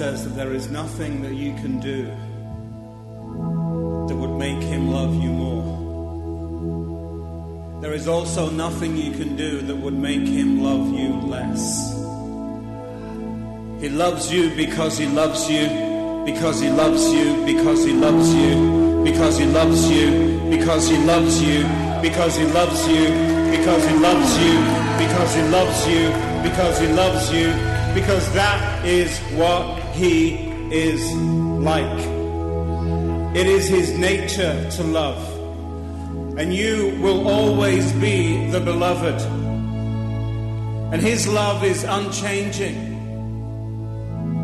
Says that there is nothing that you can do that would make him love you more. There is also nothing you can do that would make him love you less. He loves you because he loves you, because he loves you, because he loves you, because he loves you, because he loves you, because he loves you, because he loves you, because he loves you, because he loves you, because that is what he is like. It is his nature to love. And you will always be the beloved. And his love is unchanging.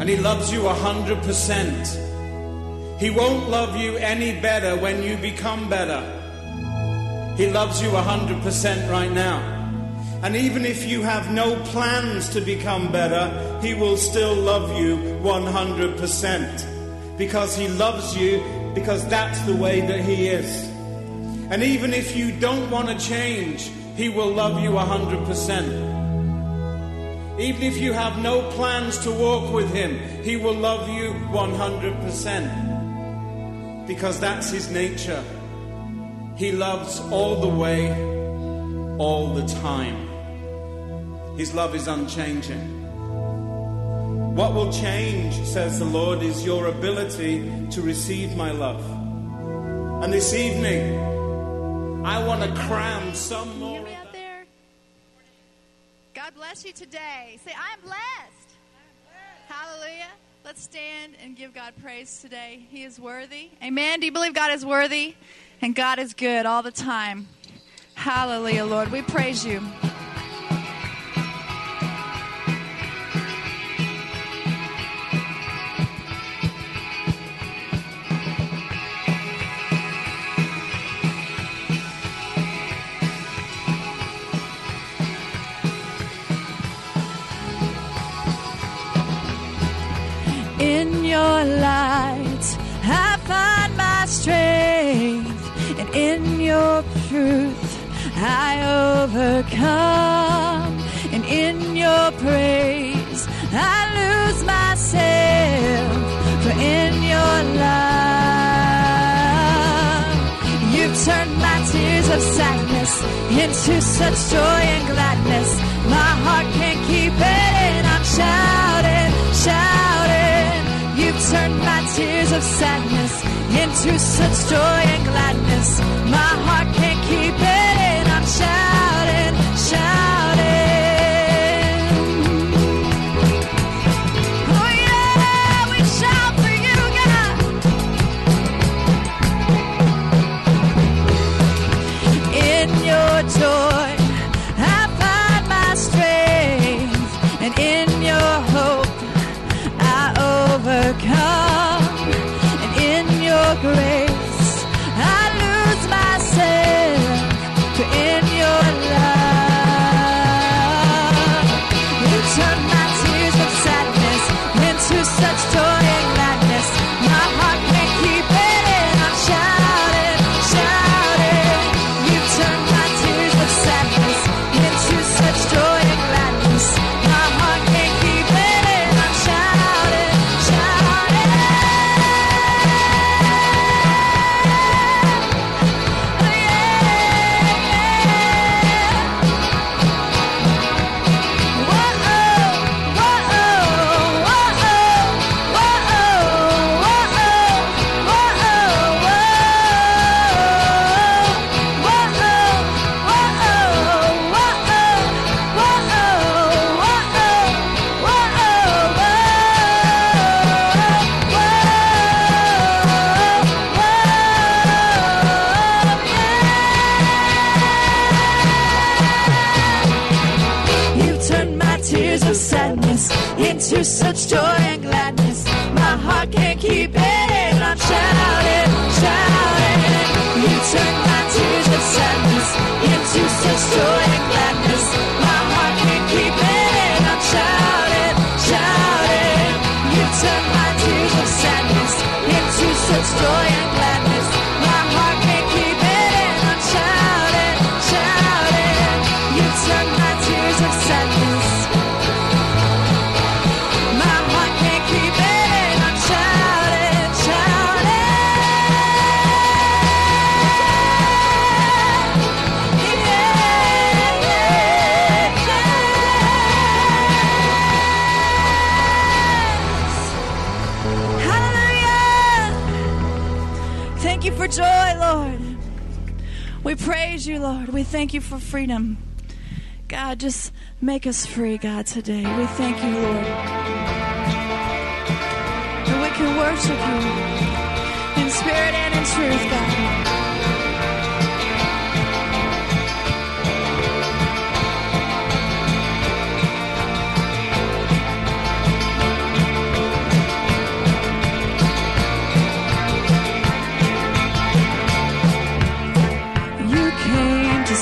And he loves you 100%. He won't love you any better when you become better. He loves you 100% right now. And even if you have no plans to become better, he will still love you 100%. Because he loves you, because that's the way that he is. And even if you don't want to change, he will love you 100%. Even if you have no plans to walk with him, he will love you 100%. Because that's his nature. He loves all the way, all the time. His love is unchanging. What will change, says the Lord, is your ability to receive my love. And this evening, I want to cram some more. Can you hear me out there? God bless you today. Say, I'm blessed. Hallelujah. Let's stand and give God praise today. He is worthy. Amen. Do you believe God is worthy? And God is good all the time. Hallelujah, Lord. We praise you. In your light, I find my strength, and in your truth, I overcome, and in your praise I lose myself, for in your love you've turned my tears of sadness into such joy and gladness. My heart can't keep it in, I'm shouting, shouting. You've turned my tears of sadness into such joy and gladness. My heart can't keep it in, shouting, shouting. Oh yeah, we shout for you, God. In your joy I find my strength, and in your hope I overcome, and in your grace I lose myself. darkness into such joy and gladness. My heart can't keep it. I'm shouting, shouting. You turn my tears of sadness into such joy and gladness. My heart can't keep it. I'm shouting, shouting. You turn my tears of sadness into such joy and gladness. My heart can't keep it. I'm shouting, shouting. You turn my tears of sadness. My heart can't keep it. For joy, Lord. We praise you, Lord. We thank you for freedom. God, just make us free, God, today. We thank you, Lord. And we can worship you in spirit and in truth, God.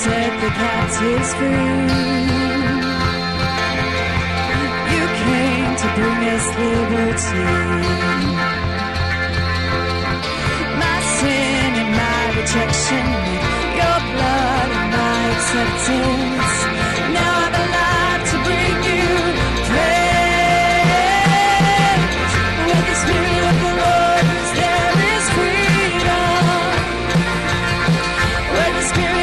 Set the captives free. You came to bring us liberty. My sin and my rejection, your blood and my acceptance. Now I'm alive to bring you praise. With the Spirit of the Lord, there is freedom. With the Spirit of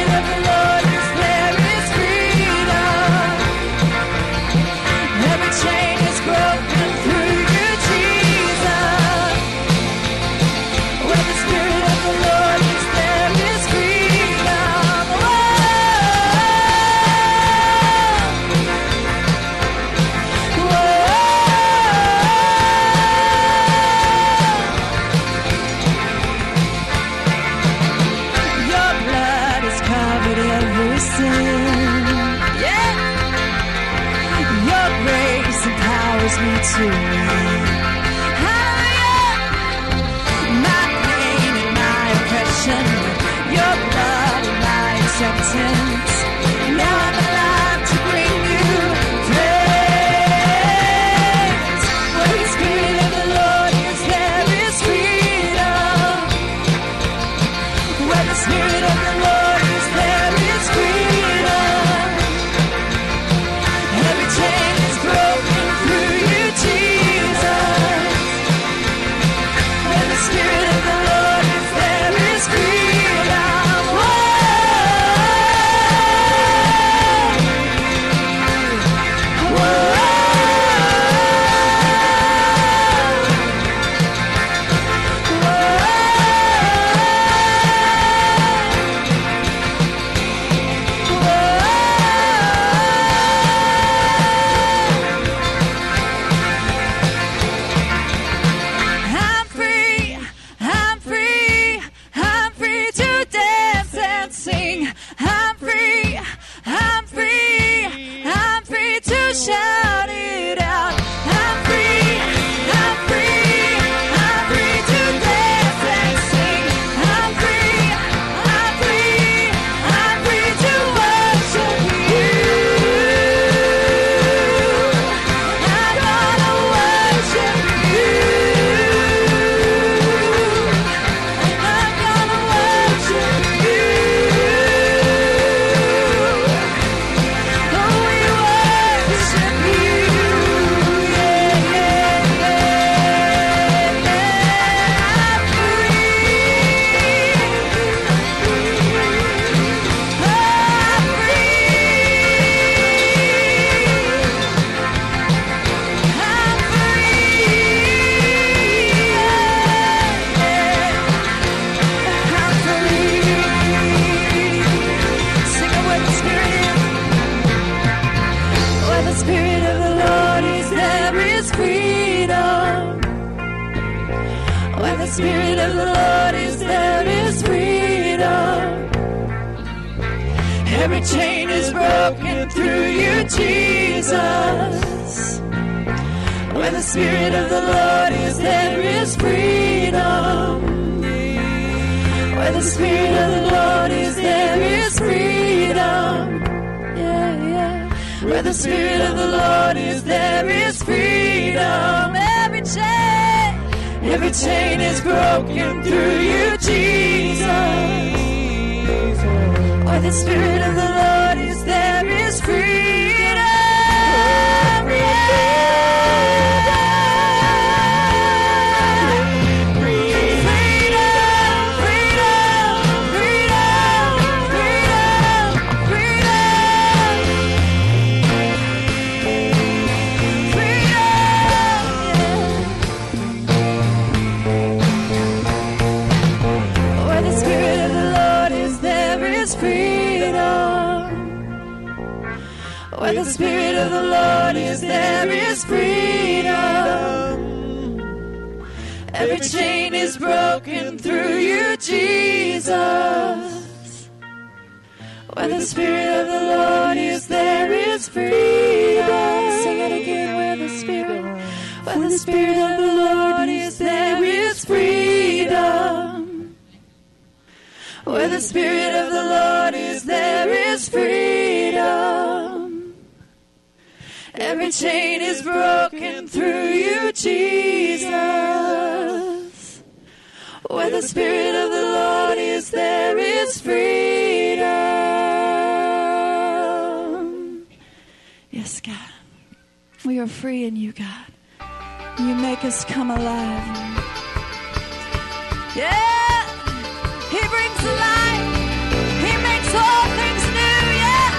the Lord. To me. Hallelujah. My pain and my oppression, your blood and my acceptance. Now I'm alive to bring you praise. Where the Spirit of the Lord is, there is freedom. Where the Spirit of the Lord is, there is freedom. Every chain is broken. Every chain is broken through you, Jesus. the Spirit of the Lord is, there is freedom. Where the Spirit of the Lord is, there is freedom. Yeah, yeah. Where the Spirit of the Lord is, there is freedom. Every chain is broken through you, Jesus. Where the Spirit of the Lord is, there is freedom. Where the Spirit of the Lord is, there is freedom. Every chain is broken through you, Jesus. Where the Spirit of the Lord is, there is freedom. Sing it again. Where the Spirit of the Lord is, there is freedom. Where the Spirit of the Lord is, there is freedom. Every chain is broken through you, Jesus. Where the Spirit of the Lord is, there is freedom. Yes, God. We are free in you, God. You make us come alive. Yeah! He brings life. He makes all things new, yeah!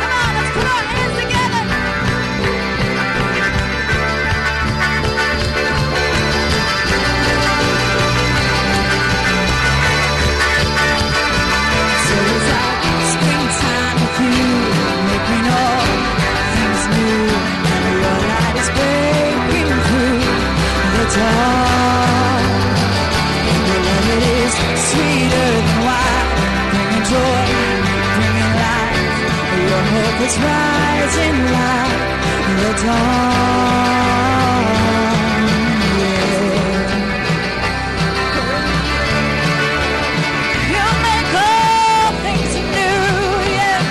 Come on, let's put our hands together. And your love, it is sweeter than wine, bringing joy, bringing life. Your hope is rising like the dawn. Yeah. You make all things new, yeah.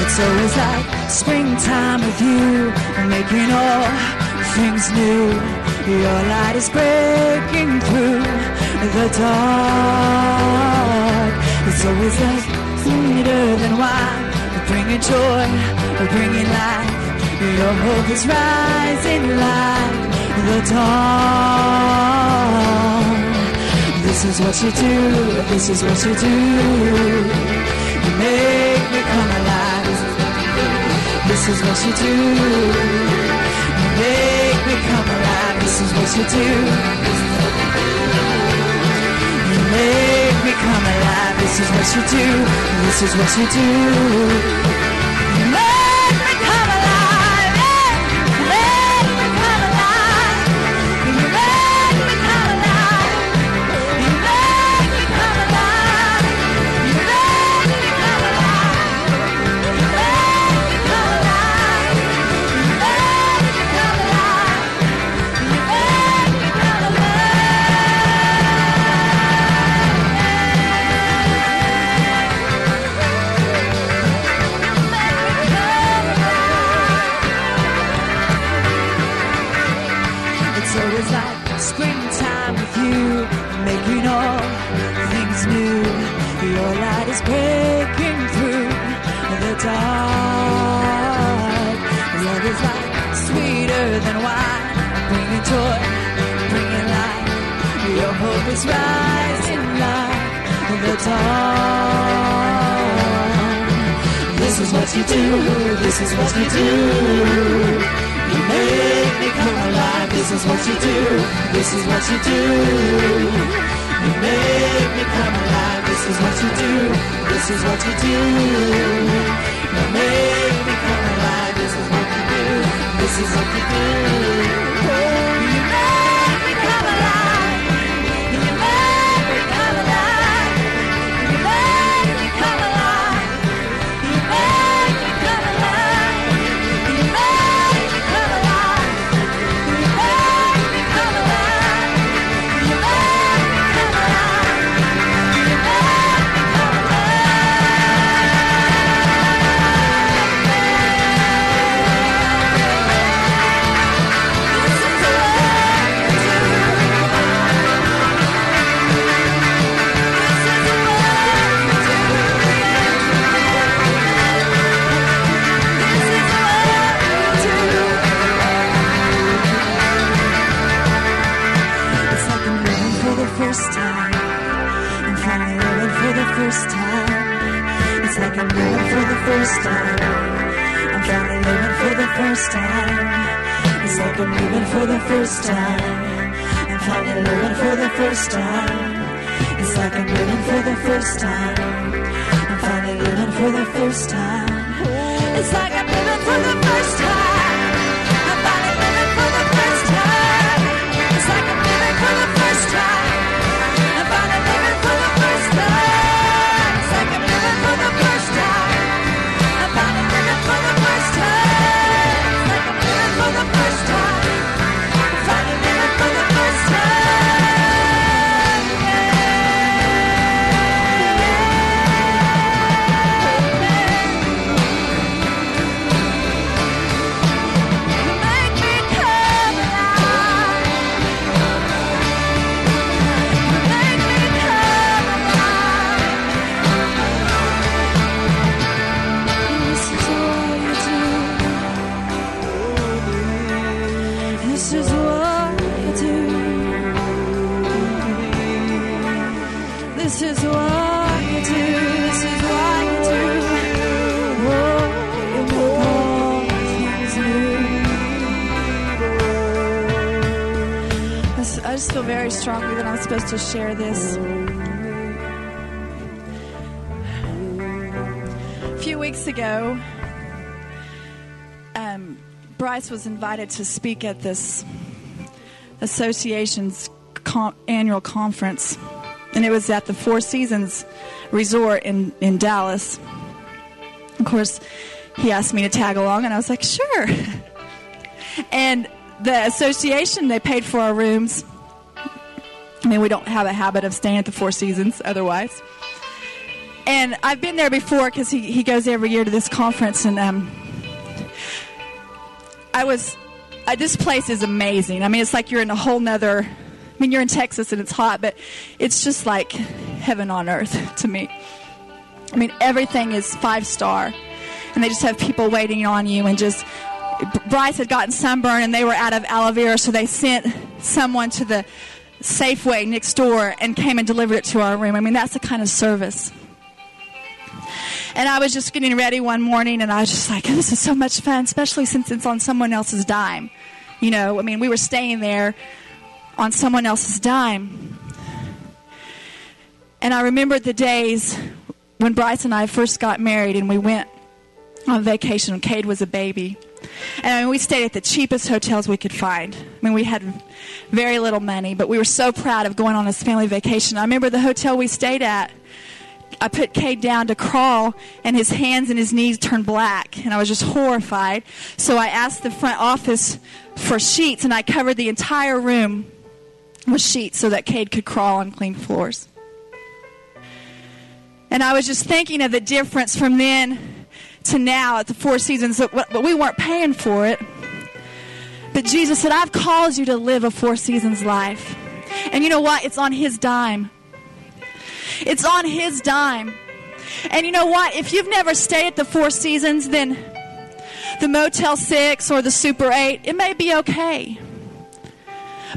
It's always like springtime with you, making all things new, your light is breaking through the dark. It's always like sweeter than wine, bringing joy, bringing life. Your hope is rising like the dawn. This is what you do, this is what you do. You make me come alive. This is what you do. You make come alive, this is what you do. You make me come alive, this is what you do. This is what you do. You make me come alive, yeah. You make me come alive. You make me come alive. You make me come alive. You make me come alive. You make me come alive. You make me come alive. Springtime with you, making all things new. Your light is breaking through the dark. Love is like sweeter than wine, bringing joy, bringing light. Your hope is rising like the dawn. This is what you do. This is what you do. You make me come alive, this is what you do, this is what you do. You make me come alive, this is what you do, this is what you do. You make me come alive, this is what you do, this is what you do. You make me come alive, you make me come alive, you make me come alive, you make me come alive, you first time. I'm finally living for the first time. It's like I'm living for the first time. I'm finally living for the first time. It's like I'm living for the first time. I'm finally living for the first time. It's like I'm living for the first time. I'm finally living for the first time. It's like I'm living for the first time. I'm finally living for the first time. It's like I'm living for the first time. I'm finally living for the first time. It's like I'm living for the first time. I'm finally living for the first time. I just feel very strongly that I'm supposed to share this. A few weeks ago, Bryce was invited to speak at this association's annual conference, and it was at the Four Seasons Resort in Dallas. Of course, he asked me to tag along, and I was like, sure. And the association, they paid for our rooms. I mean, we don't have a habit of staying at the Four Seasons otherwise. And I've been there before because he goes every year to this conference. And this place is amazing. I mean, it's like you're in a whole nother, I mean, you're in Texas and it's hot, but it's just like heaven on earth to me. I mean, everything is 5-star. And they just have people waiting on you and just... Bryce had gotten sunburn and they were out of aloe vera, so they sent someone to the Safeway next door and came and delivered it to our room. I mean, that's the kind of service. And I was just getting ready one morning and I was just like, this is so much fun, especially since it's on someone else's dime. You know, I mean, we were staying there on someone else's dime. And I remembered the days when Bryce and I first got married and we went on vacation when Cade was a baby. And I mean, we stayed at the cheapest hotels we could find. I mean, we had very little money, but we were so proud of going on this family vacation. I remember the hotel we stayed at, I put Cade down to crawl, and his hands and his knees turned black, and I was just horrified. So I asked the front office for sheets, and I covered the entire room with sheets so that Cade could crawl on clean floors. And I was just thinking of the difference from then to now at the Four Seasons, but we weren't paying for it. But Jesus said, I've called you to live a Four Seasons life. And you know what? It's on His dime. It's on His dime. And you know what? If you've never stayed at the Four Seasons, then the Motel 6 or the Super 8, it may be okay.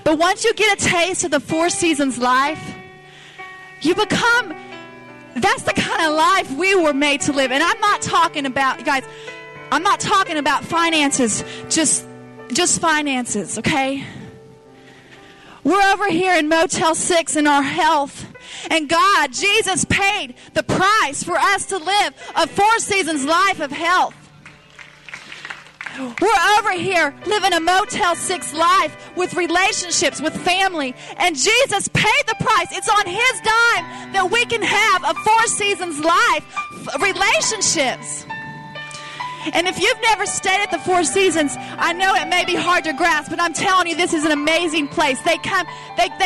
But once you get a taste of the Four Seasons life, you become... That's the kind of life we were made to live. And I'm not talking about, guys, I'm not talking about finances, just finances, okay? We're over here in Motel 6 in our health. And God, Jesus paid the price for us to live a Four Seasons life of health. We're over here living a Motel 6 life with relationships, with family. And Jesus paid the price. It's on His dime that we can have a Four Seasons life, relationships. And if you've never stayed at the Four Seasons, I know it may be hard to grasp, but I'm telling you, this is an amazing place. They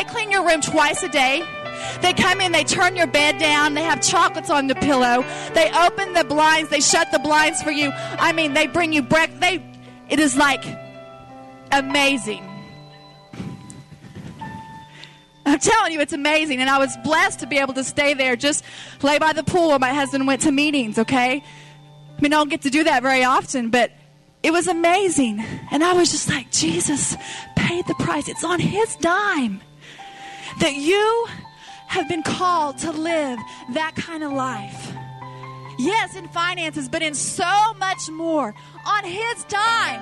clean your room twice a day. They come in, they turn your bed down, they have chocolates on the pillow, they open the blinds, they shut the blinds for you. I mean, they bring you breakfast. It is like amazing. I'm telling you, it's amazing. And I was blessed to be able to stay there, just lay by the pool where my husband went to meetings, okay? I mean, I don't get to do that very often, but it was amazing. And I was just like, Jesus paid the price. It's on His dime that you have been called to live that kind of life. Yes, in finances, but in so much more. On His dime.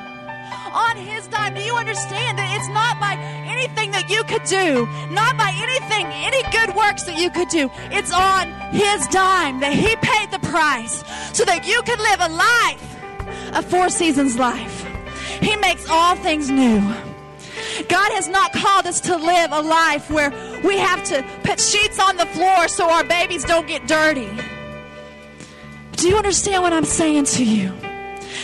On His dime. Do you understand that it's not by anything that you could do, not by anything, any good works that you could do. It's on His dime that He paid the price so that you could live a life, a Four Seasons life. He makes all things new. God has not called us to live a life where we have to put sheets on the floor so our babies don't get dirty. Do you understand what I'm saying to you?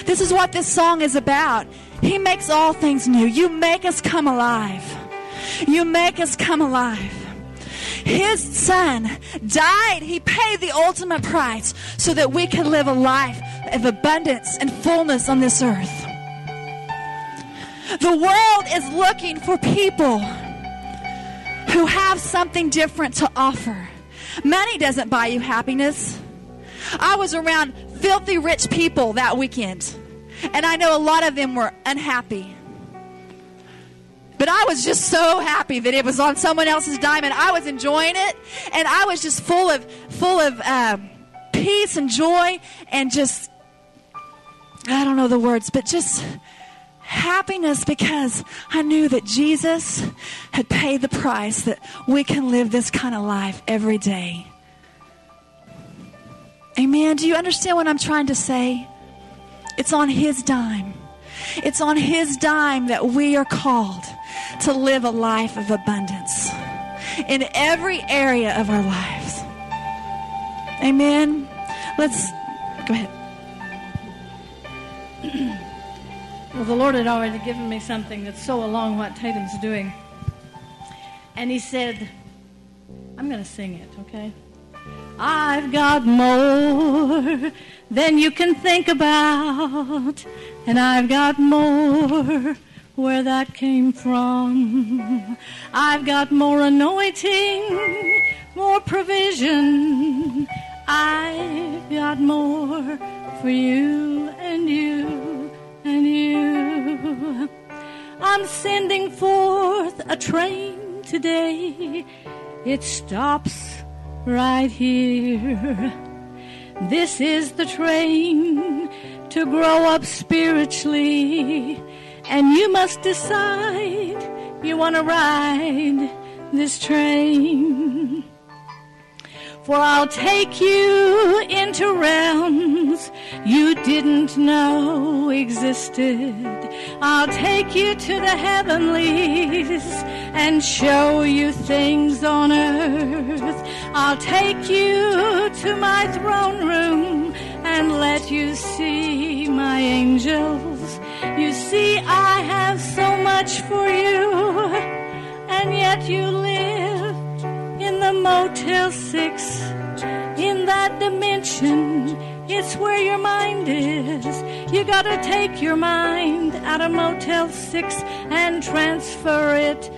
This is what this song is about. He makes all things new. You make us come alive. You make us come alive. His Son died. He paid the ultimate price so that we can live a life of abundance and fullness on this earth. The world is looking for people who have something different to offer. Money doesn't buy you happiness. I was around filthy rich people that weekend, and I know a lot of them were unhappy. But I was just so happy that it was on someone else's dime, and I was enjoying it, and I was just full of peace and joy, and just, I don't know the words, but just happiness, because I knew that Jesus had paid the price that we can live this kind of life every day. Amen. Do you understand what I'm trying to say? It's on His dime. It's on His dime that we are called to live a life of abundance in every area of our lives. Amen. Let's go ahead. Well, the Lord had already given me something that's so along what Tatum's doing. And He said, I'm going to sing it, okay? I've got more than you can think about, and I've got more where that came from. I've got more anointing, more provision. I've got more for you and you and you. I'm sending forth a train today. It stops right here. This is the train to grow up spiritually, and you must decide you want to ride this train. For I'll take you into realms you didn't know existed. I'll take you to the heavenlies and show you things on earth. I'll take you to my throne room and let you see my angels. You see, I have so much for you, and yet you live in the Motel 6. In that dimension, it's where your mind is. You gotta take your mind out of Motel 6 and transfer it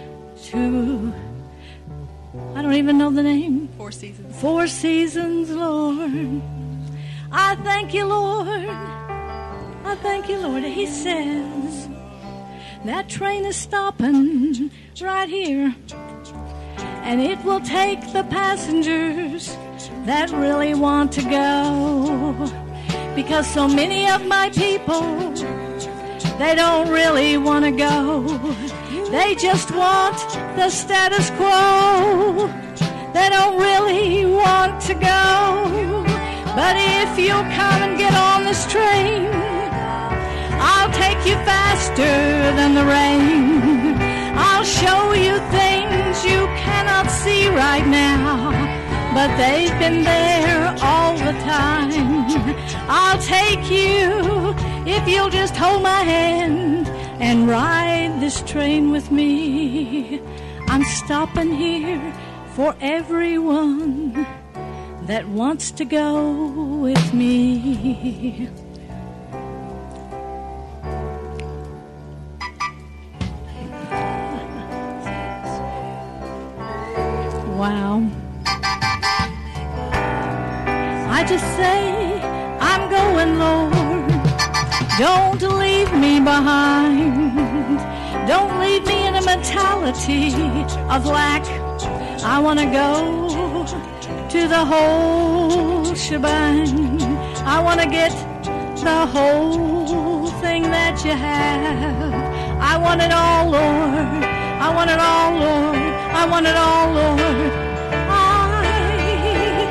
to, I don't even know the name. Four Seasons. Four Seasons, Lord. I thank you, Lord. I thank you, Lord. He says, that train is stopping right here. And it will take the passengers that really want to go. Because so many of my people, they don't really want to go. They just want the status quo. They don't really want to go. But if you'll come and get on this train, I'll take you faster than the rain. I'll show you things you cannot see right now, but they've been there all the time. I'll take you if you'll just hold my hand and ride this train with me. I'm stopping here for everyone that wants to go with me. Wow. I just say, I'm going, Lord. Don't leave me behind. Don't leave me in a mentality of lack. I want to go to the whole shebang. I want to get the whole thing that you have. I want it all, Lord. I want it all, Lord. I want it all, Lord. I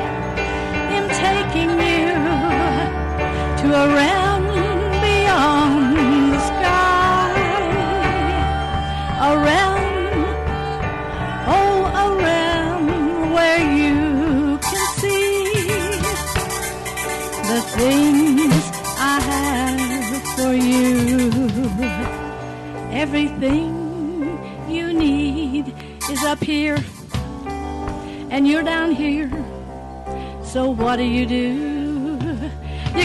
am taking you to a realm beyond the sky. A realm, oh, a realm where you can see the things I have for you. Everything you need is up here, and you're down here. So what do? You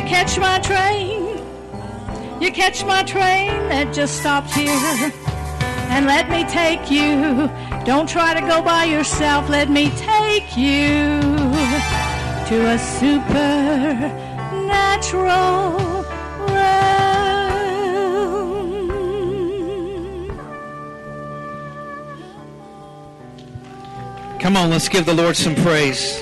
catch my train. You catch my train that just stopped here. And let me take you. Don't try to go by yourself. Let me take you to a supernatural. Come on, let's give the Lord some praise.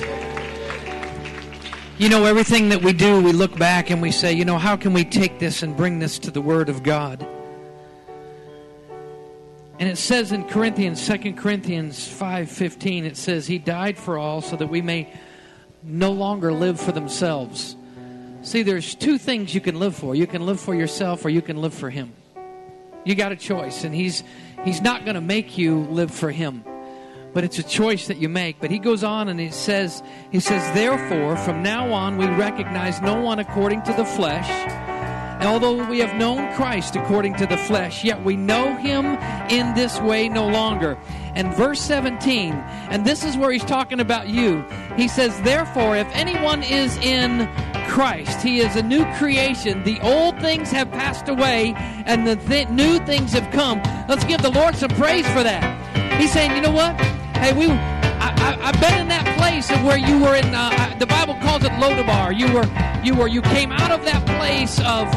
You know, everything that we do, we look back and we say, you know, how can we take this and bring this to the Word of God? And it says in 2 Corinthians 5:15, it says, He died for all so that we may no longer live for themselves. See, there's two things you can live for. You can live for yourself or you can live for Him. You got a choice, and He's not going to make you live for Him. But it's a choice that you make. But he goes on and he says, therefore, from now on we recognize no one according to the flesh. And although we have known Christ according to the flesh, yet we know him in this way no longer. And verse 17, and this is where he's talking about you. He says, therefore, if anyone is in Christ, he is a new creation. The old things have passed away and the new things have come. Let's give the Lord some praise for that. He's saying, you know what? Hey, I've been in that place of where you were in, the Bible calls it Lodabar. You came out of that place of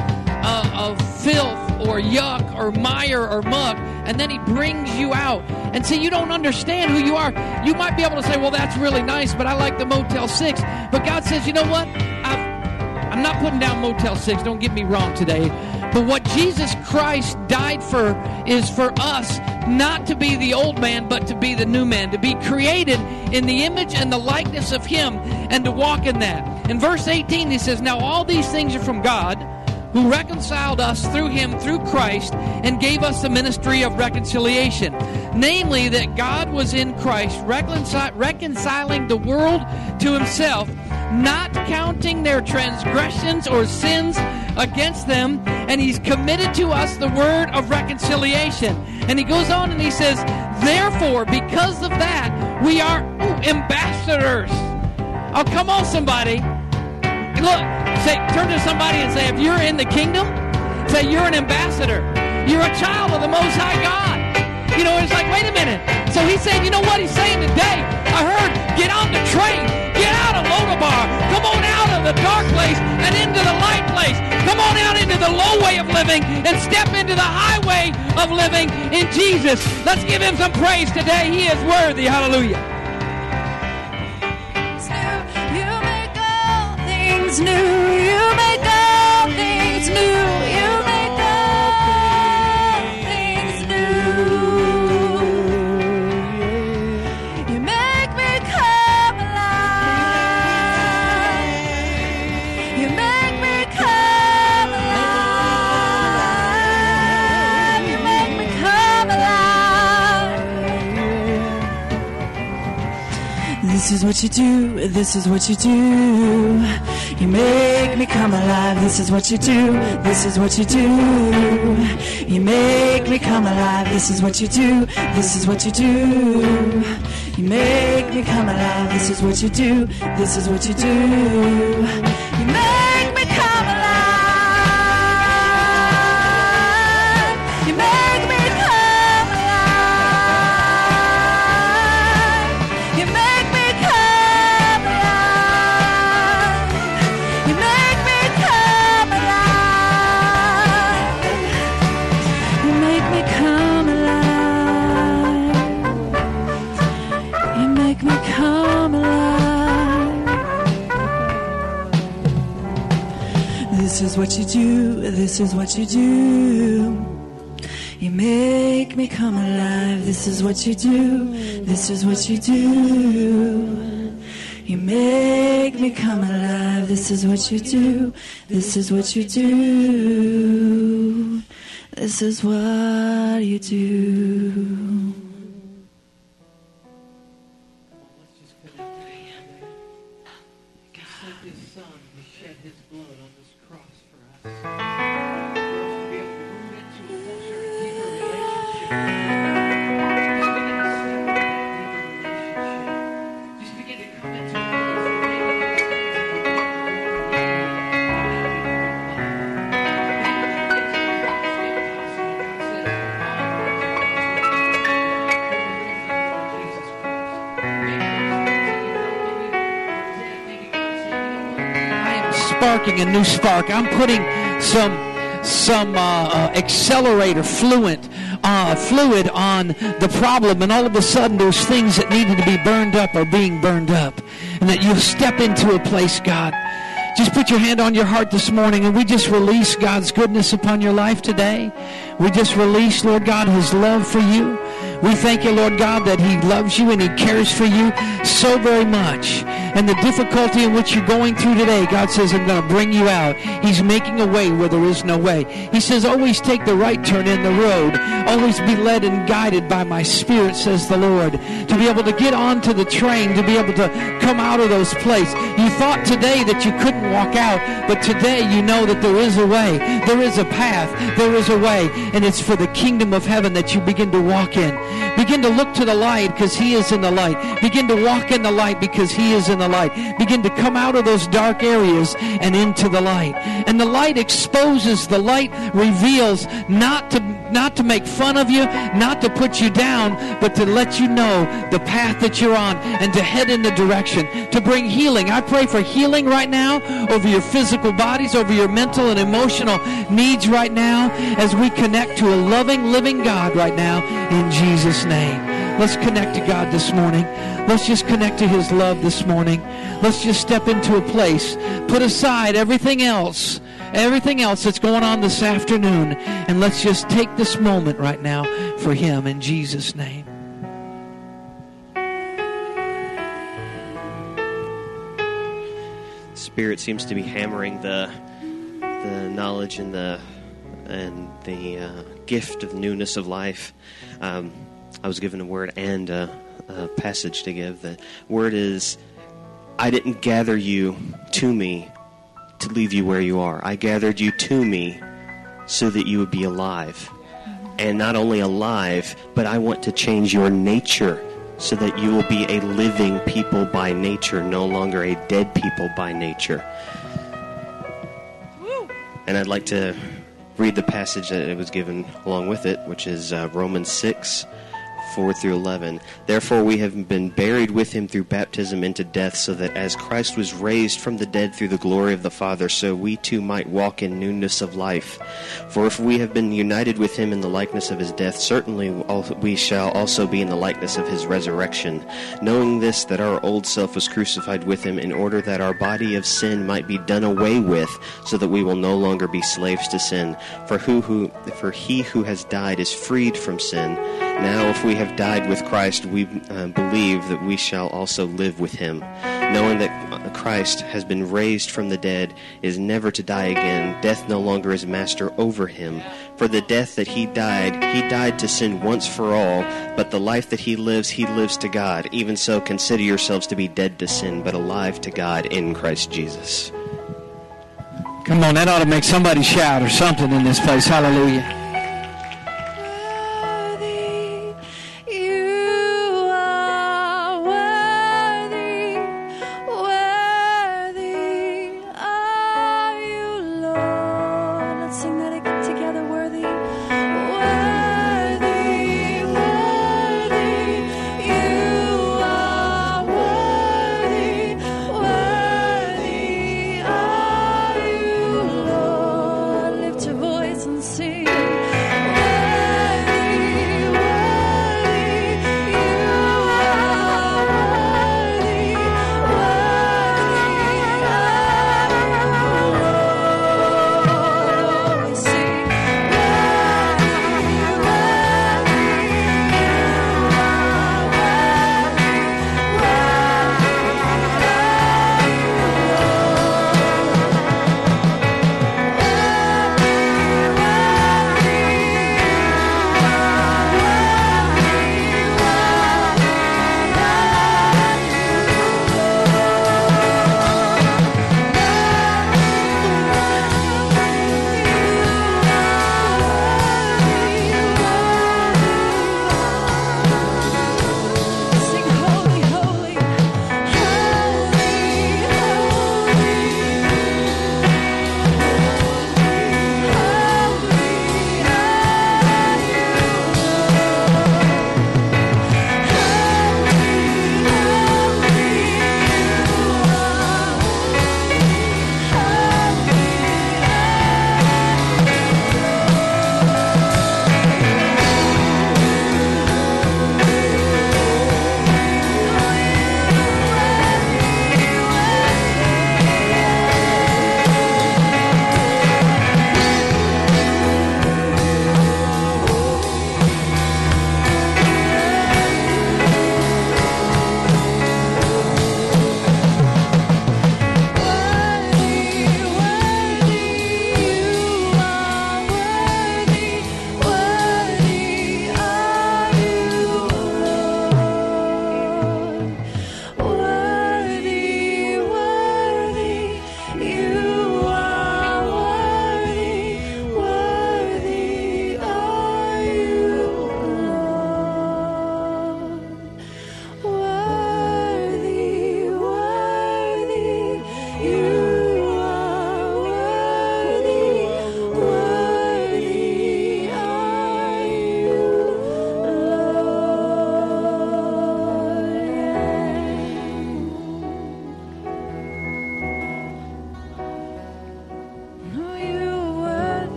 filth or yuck or mire or muck, and then he brings you out. And see, you don't understand who you are. You might be able to say, well, that's really nice, but I like the Motel 6. But God says, you know what? I'm not putting down Motel 6. Don't get me wrong today. But what Jesus Christ died for is for us not to be the old man, but to be the new man, to be created in the image and the likeness of him and to walk in that. In verse 18, he says, now all these things are from God, who reconciled us through him, through Christ, and gave us the ministry of reconciliation. Namely, that God was in Christ, reconciling the world to himself, not counting their transgressions or sins against them, and he's committed to us the word of reconciliation. And he goes on and he says, therefore, because of that, we are ambassadors. Oh, come on, somebody. Look, say, turn to somebody and say, if you're in the kingdom, say you're an ambassador. You're a child of the Most High God. You know, it's like, wait a minute. So he said, you know what he's saying today? I heard, get on the train. Get out of Lodabar. Come on out of the dark place and into the light place. Come on out into the low way of living and step into the highway of living in Jesus. Let's give him some praise today. He is worthy. Hallelujah. You make all things new. You make all things new. This is what you do, this is what you do. You make me come alive, this is what you do, this is what you do. You make me come alive, this is what you do, this is what you do. You make me come alive, this is what you do, this is what you do. You make me come alive, you make me come alive, you make. is what you do, this is what you do. You make me come alive, this is what you do, this is what you do. You make me come alive, this is what you do, this is what you do. This is what you do. A new spark. I'm putting some accelerator fluid on the problem, and all of a sudden those things that needed to be burned up are being burned up, and that you'll step into a place, God. Just put your hand on your heart this morning, and we just release God's goodness upon your life today. We just release, Lord God, His love for you. We thank you, Lord God, that He loves you and He cares for you so very much. And the difficulty in which you're going through today, God says, I'm going to bring you out. He's making a way where there is no way. He says, always take the right turn in the road. Always be led and guided by my Spirit, says the Lord. To be able to get onto the train, to be able to come out of those places. You thought today that you couldn't walk out, but today you know that there is a way. There is a path. There is a way. And it's for the kingdom of heaven that you begin to walk in. Begin to look to the light because He is in the light. Begin to walk in the light because He is in the light. Begin to come out of those dark areas and into the light. And the light exposes, the light reveals, not to make fun of you, not to put you down, but to let you know the path that you're on and to head in the direction, to bring healing. I pray for healing right now over your physical bodies, over your mental and emotional needs right now as we connect to a loving, living God right now in Jesus' name. Let's connect to God this morning. Let's just connect to His love this morning. Let's just step into a place. Put aside everything else that's going on this afternoon, and let's just take this moment right now for Him in Jesus' name. Spirit seems to be hammering the knowledge and the gift of newness of life. I was given a word and a passage to give. The word is, I didn't gather you to me to leave you where you are. I gathered you to me so that you would be alive. And not only alive, but I want to change your nature so that you will be a living people by nature, no longer a dead people by nature. Woo. And I'd like to read the passage that it was given along with it, which is Romans 6, 4 through 11. Therefore we have been buried with Him through baptism into death, so that as Christ was raised from the dead through the glory of the Father, so we too might walk in newness of life. For if we have been united with Him in the likeness of His death, certainly we shall also be in the likeness of His resurrection. Knowing this, that our old self was crucified with Him, in order that our body of sin might be done away with, so that we will no longer be slaves to sin. For he who has died is freed from sin. Now if we have died with Christ, we believe that we shall also live with Him, knowing that Christ has been raised from the dead, is never to die again. Death no longer is master over Him. For the death that He died to sin once for all, but the life that He lives to God. Even so, consider yourselves to be dead to sin, but alive to God in Christ Jesus. Come on, that ought to make somebody shout or something in this place. Hallelujah. See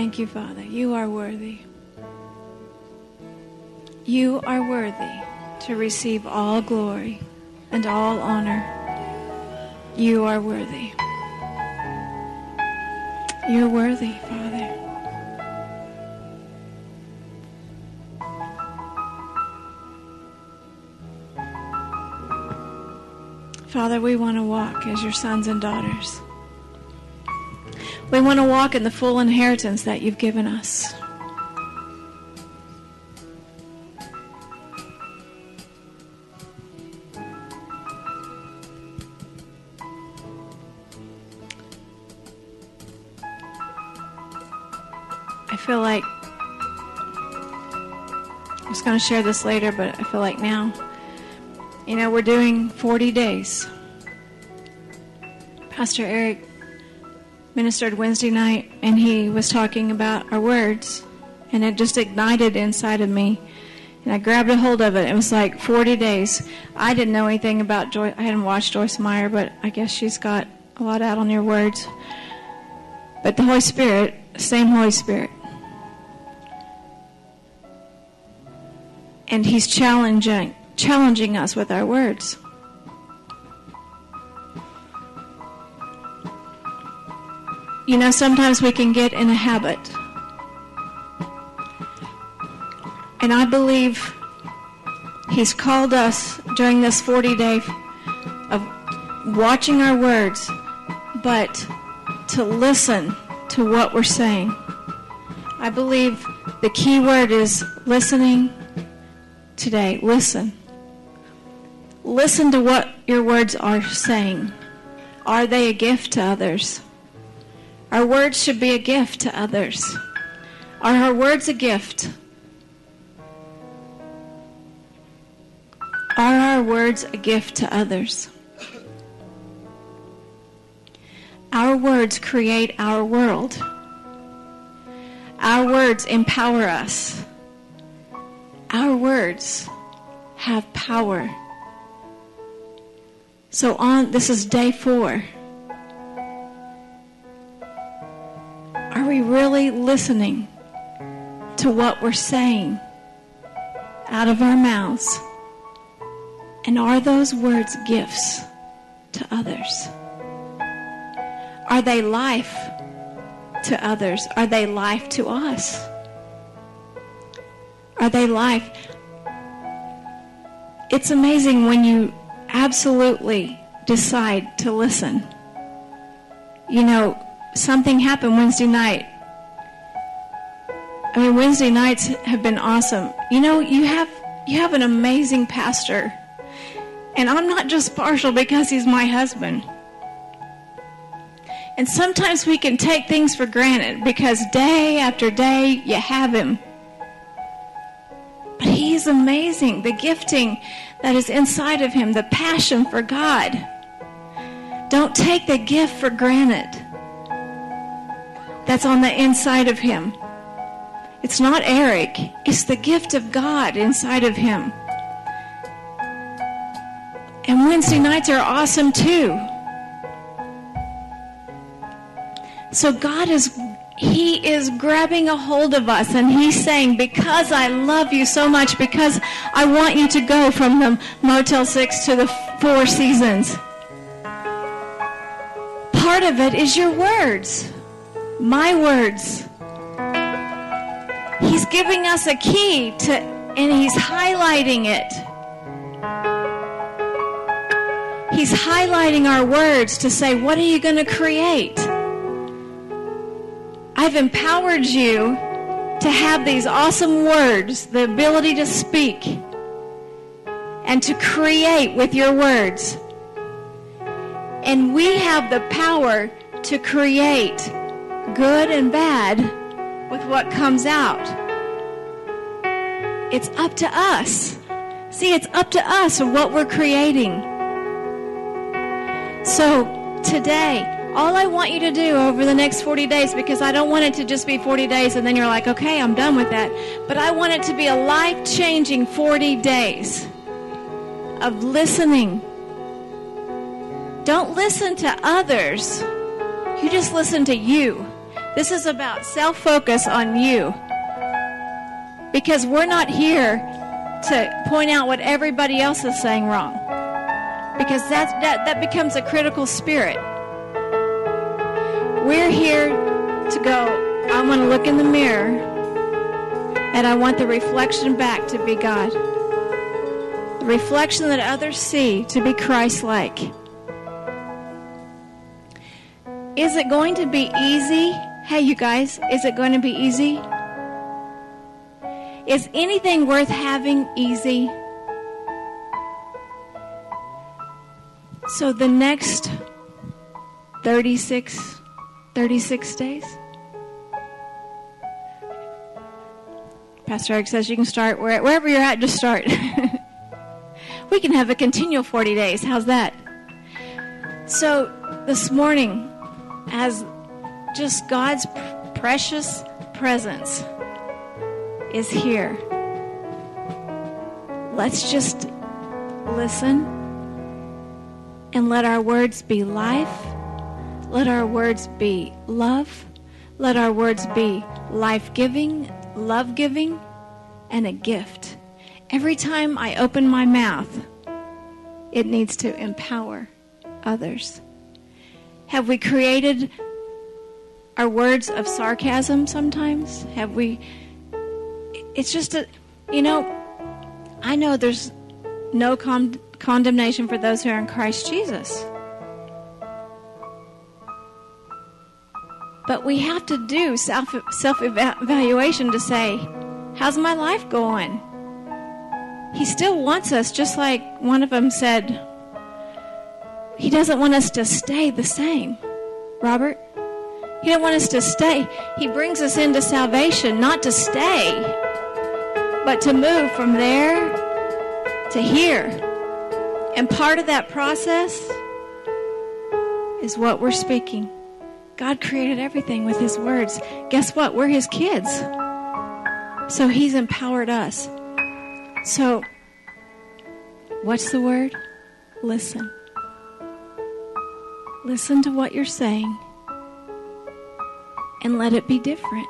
Thank you, Father. You are worthy. You are worthy to receive all glory and all honor. You are worthy. You're worthy, Father. Father, we want to walk as your sons and daughters. We want to walk in the full inheritance that you've given us. I feel like, I was going to share this later, but I feel like now, you know, we're doing 40 days. Pastor Eric ministered Wednesday night, and he was talking about our words, and it just ignited inside of me, and I grabbed a hold of it. It was like 40 days. I didn't know anything about Joyce. I hadn't watched Joyce Meyer, but I guess she's got a lot out on your words. But the Holy Spirit, same Holy Spirit, and he's challenging us with our words. You know, sometimes we can get in a habit. And I believe he's called us during this 40 day of watching our words, but to listen to what we're saying. I believe the key word is listening today. Listen. Listen to what your words are saying. Are they a gift to others? Our words should be a gift to others. Are our words a gift? Are our words a gift to others? Our words create our world. Our words empower us. Our words have power. So this is day 4. Are we really listening to what we're saying out of our mouths? And are those words gifts to others? Are they life to others? Are they life to us? Are they life? It's amazing when you absolutely decide to listen. You know, something happened Wednesday night. I mean, Wednesday nights have been awesome. You know, you have an amazing pastor. And I'm not just partial because he's my husband. And sometimes we can take things for granted because day after day you have him. But he's amazing. The gifting that is inside of him, the passion for God. Don't take the gift for granted that's on the inside of him. It's not Eric. It's the gift of God inside of him. And Wednesday nights are awesome too. So God is grabbing a hold of us, and he's saying, because I love you so much, because I want you to go from the Motel 6 to the Four Seasons. Part of it is your words, my words. He's giving us a key to, and he's highlighting it. He's highlighting our words to say, what are you going to create? I've empowered you to have these awesome words, the ability to speak and to create with your words. And we have the power to create good and bad with what comes out. It's up to us. See, it's up to us what we're creating. So today, all I want you to do over the next 40 days, because I don't want it to just be 40 days and then you're like, okay, I'm done with that. But I want it to be a life-changing 40 days of listening. Don't listen to others. You just listen to you. This is about self-focus on you. Because we're not here to point out what everybody else is saying wrong. Because that becomes a critical spirit. We're here to go, I want to look in the mirror, and I want the reflection back to be God. The reflection that others see to be Christ-like. Is it going to be easy? Hey, you guys, is it going to be easy? Is anything worth having easy? So the next 36 days. Pastor Eric says you can start wherever you're at, just start. We can have a continual 40 days. How's that? So this morning, as just God's precious presence is here, let's just listen and let our words be life. Let our words be love. Let our words be life-giving, love-giving, and a gift. Every time I open my mouth, it needs to empower others. Have we created our words of sarcasm sometimes? Have we... It's just a... You know, I know there's no condemnation for those who are in Christ Jesus. But we have to do self-evaluation to say, how's my life going? He still wants us, just like one of them said, he doesn't want us to stay the same, Robert. He doesn't want us to stay. He brings us into salvation, not to stay, but to move from there to here. And part of that process is what we're speaking. God created everything with His words. Guess what? We're His kids. So He's empowered us. So, what's the word? Listen. Listen to what you're saying and let it be different.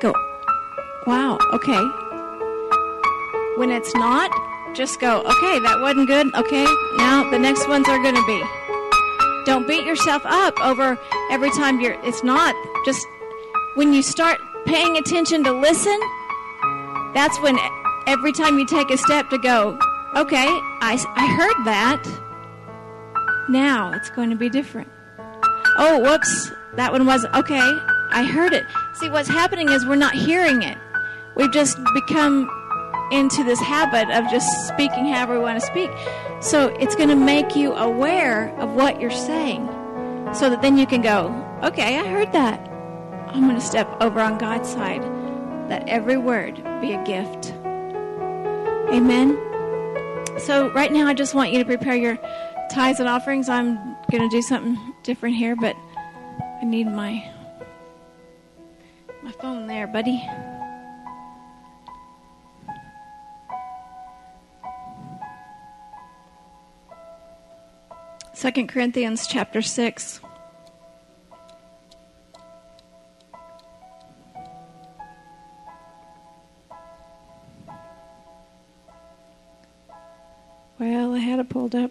Go, wow, okay. When it's not, just go, okay, that wasn't good. Okay, now the next ones are going to be. Don't beat yourself up over every time you're... It's not just... When you start paying attention to listen, that's when every time you take a step to go, okay, I heard that. Now it's going to be different. Oh, whoops, that one was... Okay, I heard it. See, what's happening is we're not hearing it. We've just become into this habit of just speaking however we want to speak. So it's going to make you aware of what you're saying so that then you can go, okay, I heard that. I'm going to step over on God's side. Let every word be a gift. Amen. So right now I just want you to prepare your tithes and offerings. I'm going to do something different here, but I need my phone there, buddy. Second Corinthians chapter 6. Well, I had it pulled up.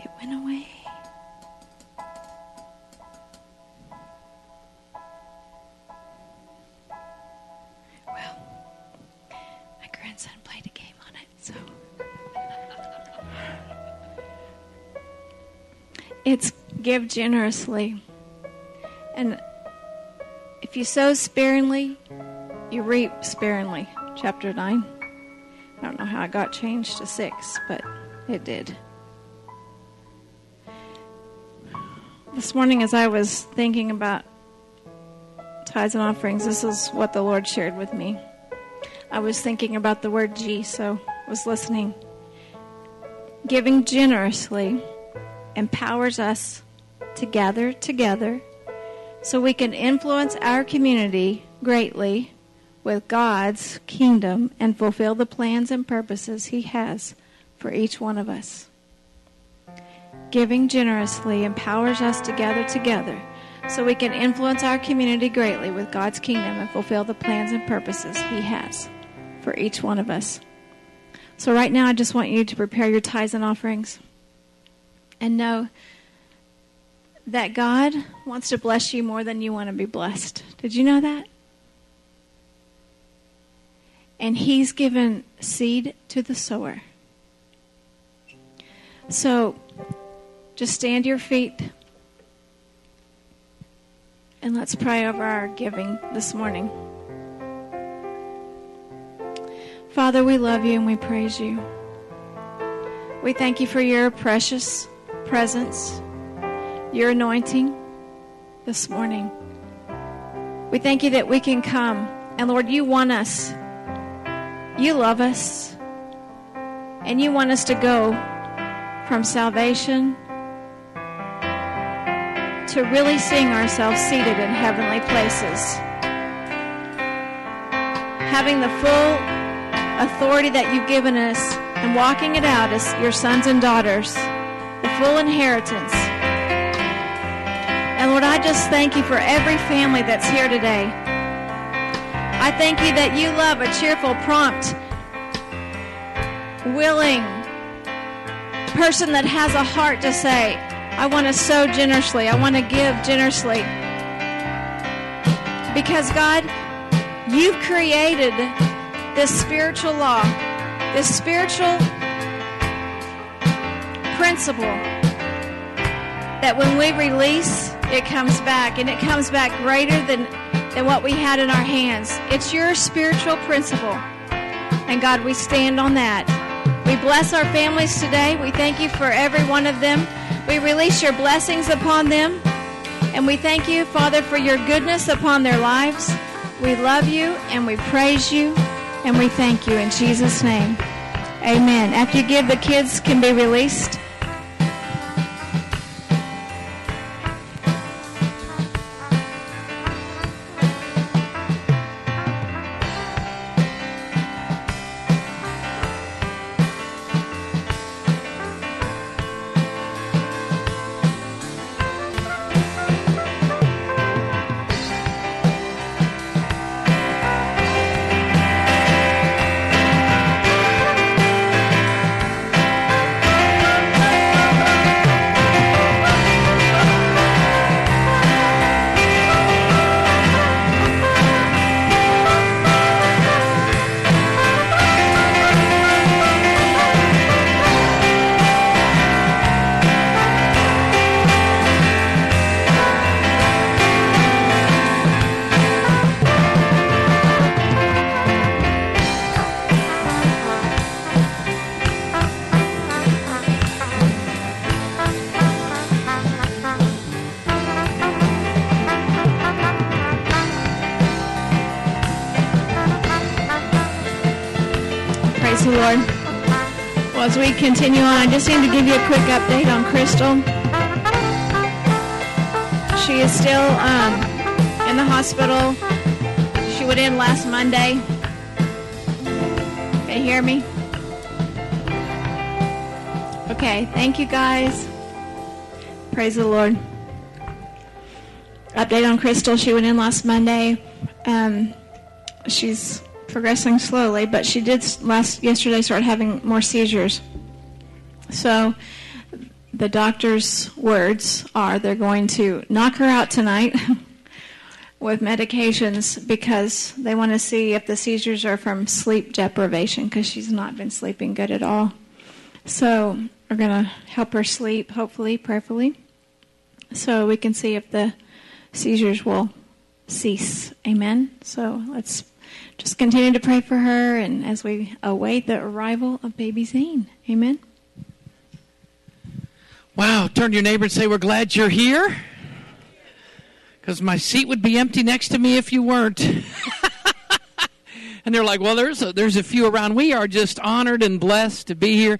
It went away. It's give generously. And if you sow sparingly, you reap sparingly. Chapter 9. I don't know how I got changed to 6, but it did. This morning as I was thinking about tithes and offerings, this is what the Lord shared with me. I was thinking about the word G, so I was listening. Giving generously empowers us to gather together so we can influence our community greatly with God's kingdom and fulfill the plans and purposes He has for each one of us. Giving generously empowers us to gather together so we can influence our community greatly with God's kingdom and fulfill the plans and purposes He has for each one of us. So right now, I just want you to prepare your tithes and offerings and know that God wants to bless you more than you want to be blessed. Did you know that? And He's given seed to the sower. So just stand to your feet and let's pray over our giving this morning. Father, we love you and we praise you. We thank you for your precious presence, your anointing this morning. We thank you that we can come. And Lord, you want us. You love us. And you want us to go from salvation to really seeing ourselves seated in heavenly places, having the full authority that you've given us and walking it out as your sons and daughters, the full inheritance. And Lord, I just thank you for every family that's here today. I thank you that you love a cheerful, prompt, willing person that has a heart to say, I want to sow generously, I want to give generously. Because God, you've created this spiritual law, this spiritual principle that when we release, it comes back, and it comes back greater than what we had in our hands. It's your spiritual principle, and God, we stand on that. We bless our families today. We thank you for every one of them. We release your blessings upon them, and we thank you, Father, for your goodness upon their lives. We love you, and we praise you. And we thank you in Jesus' name. Amen. After you give, the kids can be released. Lord. Well, as we continue on, I just need to give you a quick update on Crystal. She is still in the hospital. She went in last Monday. Can you hear me? Okay, thank you guys. Praise the Lord. Update on Crystal. She went in last Monday. She's progressing slowly, but she did yesterday start having more seizures. So the doctor's words are they're going to knock her out tonight with medications because they want to see if the seizures are from sleep deprivation because she's not been sleeping good at all. So we're going to help her sleep, hopefully, prayerfully, so we can see if the seizures will cease. Amen. So let's just continue to pray for her and as we await the arrival of baby Zane. Amen. Wow. Turn to your neighbor and say, we're glad you're here. Because my seat would be empty next to me if you weren't. And they're like, well, there's a few around. We are just honored and blessed to be here.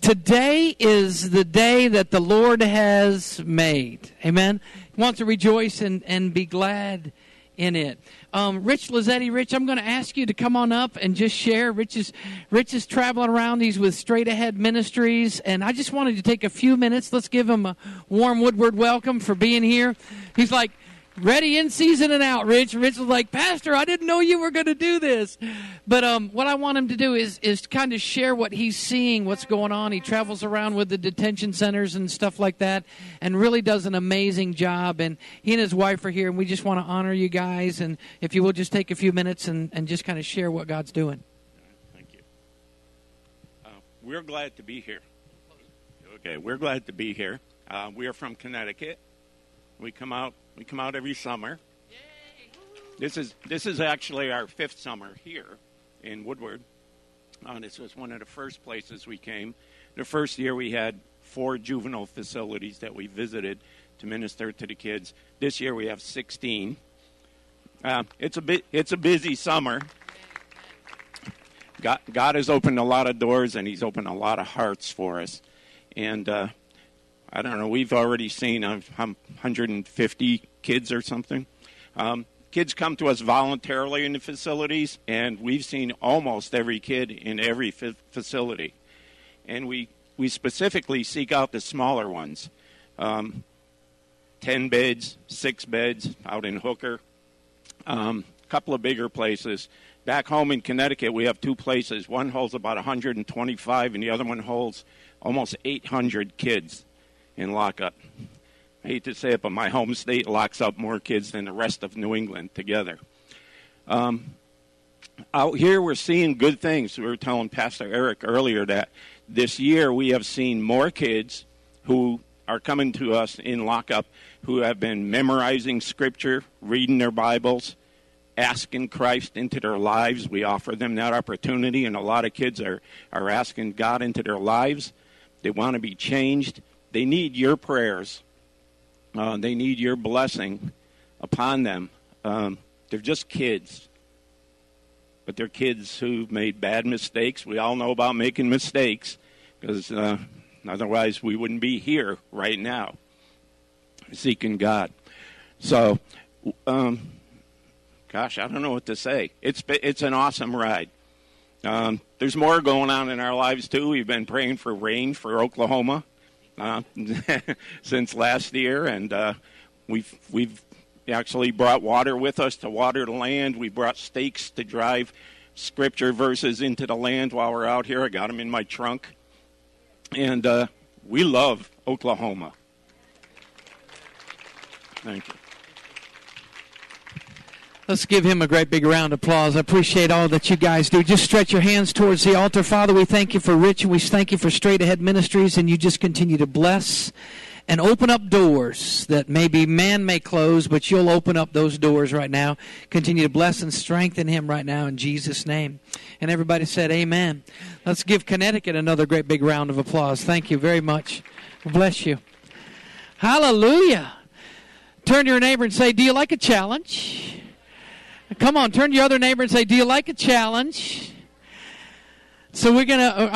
Today is the day that the Lord has made. Amen. You want to rejoice and be glad in it. Rich Lizetti, Rich, I'm going to ask you to come on up and just share. Rich is traveling around. He's with Straight Ahead Ministries, and I just wanted to take a few minutes. Let's give him a warm Woodward welcome for being here. He's like, ready in season and out, Rich. Rich was like, Pastor, I didn't know you were going to do this. But what I want him to do is kind of share what he's seeing, what's going on. He travels around with the detention centers and stuff like that and really does an amazing job. And he and his wife are here, and we just want to honor you guys. And if you will, just take a few minutes and just kind of share what God's doing. Thank you. We're glad to be here. Okay, we're glad to be here. We are from Connecticut. We come out every summer. This is actually our fifth summer here in Woodward. This was one of the first places we came. The first year we had 4 juvenile facilities that we visited to minister to the kids. This year we have 16. It's a busy summer. God has opened a lot of doors, and He's opened a lot of hearts for us. And I don't know, we've already seen 150 kids or something. Kids come to us voluntarily in the facilities, and we've seen almost every kid in every facility. And we specifically seek out the smaller ones. 10 beds, 6 beds out in Hooker, a couple of bigger places. Back home in Connecticut, we have 2 places. One holds about 125, and the other one holds almost 800 kids in lockup. I hate to say it, but my home state locks up more kids than the rest of New England together. Out here, we're seeing good things. We were telling Pastor Eric earlier that this year we have seen more kids who are coming to us in lockup who have been memorizing Scripture, reading their Bibles, asking Christ into their lives. We offer them that opportunity, and a lot of kids are asking God into their lives. They want to be changed. They need your prayers. They need your blessing upon them. They're just kids. But they're kids who've made bad mistakes. We all know about making mistakes because otherwise we wouldn't be here right now seeking God. So, gosh, I don't know what to say. It's an awesome ride. There's more going on in our lives, too. We've been praying for rain for Oklahoma. Since last year, and we've actually brought water with us to water the land. We brought stakes to drive scripture verses into the land while we're out here. I got them in my trunk, and we love Oklahoma. Thank you. Let's give him a great big round of applause. I appreciate all that you guys do. Just stretch your hands towards the altar. Father, we thank you for Rich, and we thank you for Straight Ahead Ministries, and you just continue to bless and open up doors that maybe man may close, but you'll open up those doors right now. Continue to bless and strengthen him right now in Jesus' name. And everybody said amen. Let's give Connecticut another great big round of applause. Thank you very much. Bless you. Hallelujah. Turn to your neighbor and say, do you like a challenge? Come on, turn to your other neighbor and say, do you like a challenge? So I'm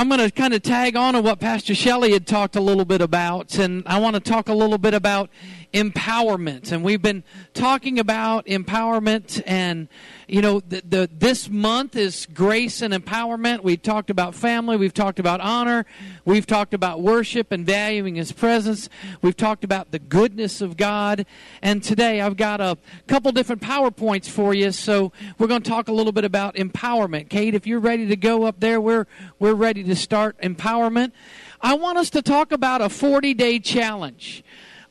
going to kind of tag on to what Pastor Shelley had talked a little bit about, and I want to talk a little bit about empowerment. And we've been talking about empowerment, and you know, this month is grace and empowerment. We talked about family. We've talked about honor. We've talked about worship and valuing His presence. We've talked about the goodness of God. And today I've got a couple different PowerPoints for you. So we're going to talk a little bit about empowerment. Cade, if you're ready to go up there, we're ready to start empowerment. I want us to talk about a 40-day challenge.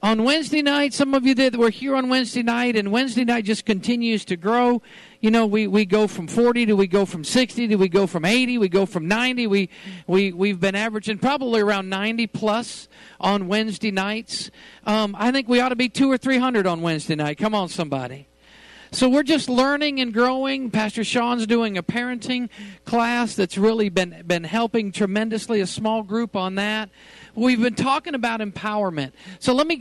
On Wednesday night, some of you that were here on Wednesday night, and Wednesday night just continues to grow. You know, we go from 40, do we go from 60, do we go from 80, we go from 90. We've been averaging probably around 90 plus on Wednesday nights. I think we ought to be 200 or 300 on Wednesday night. Come on, somebody. So we're just learning and growing. Pastor Sean's doing a parenting class that's really been helping tremendously, a small group on that. We've been talking about empowerment. So let me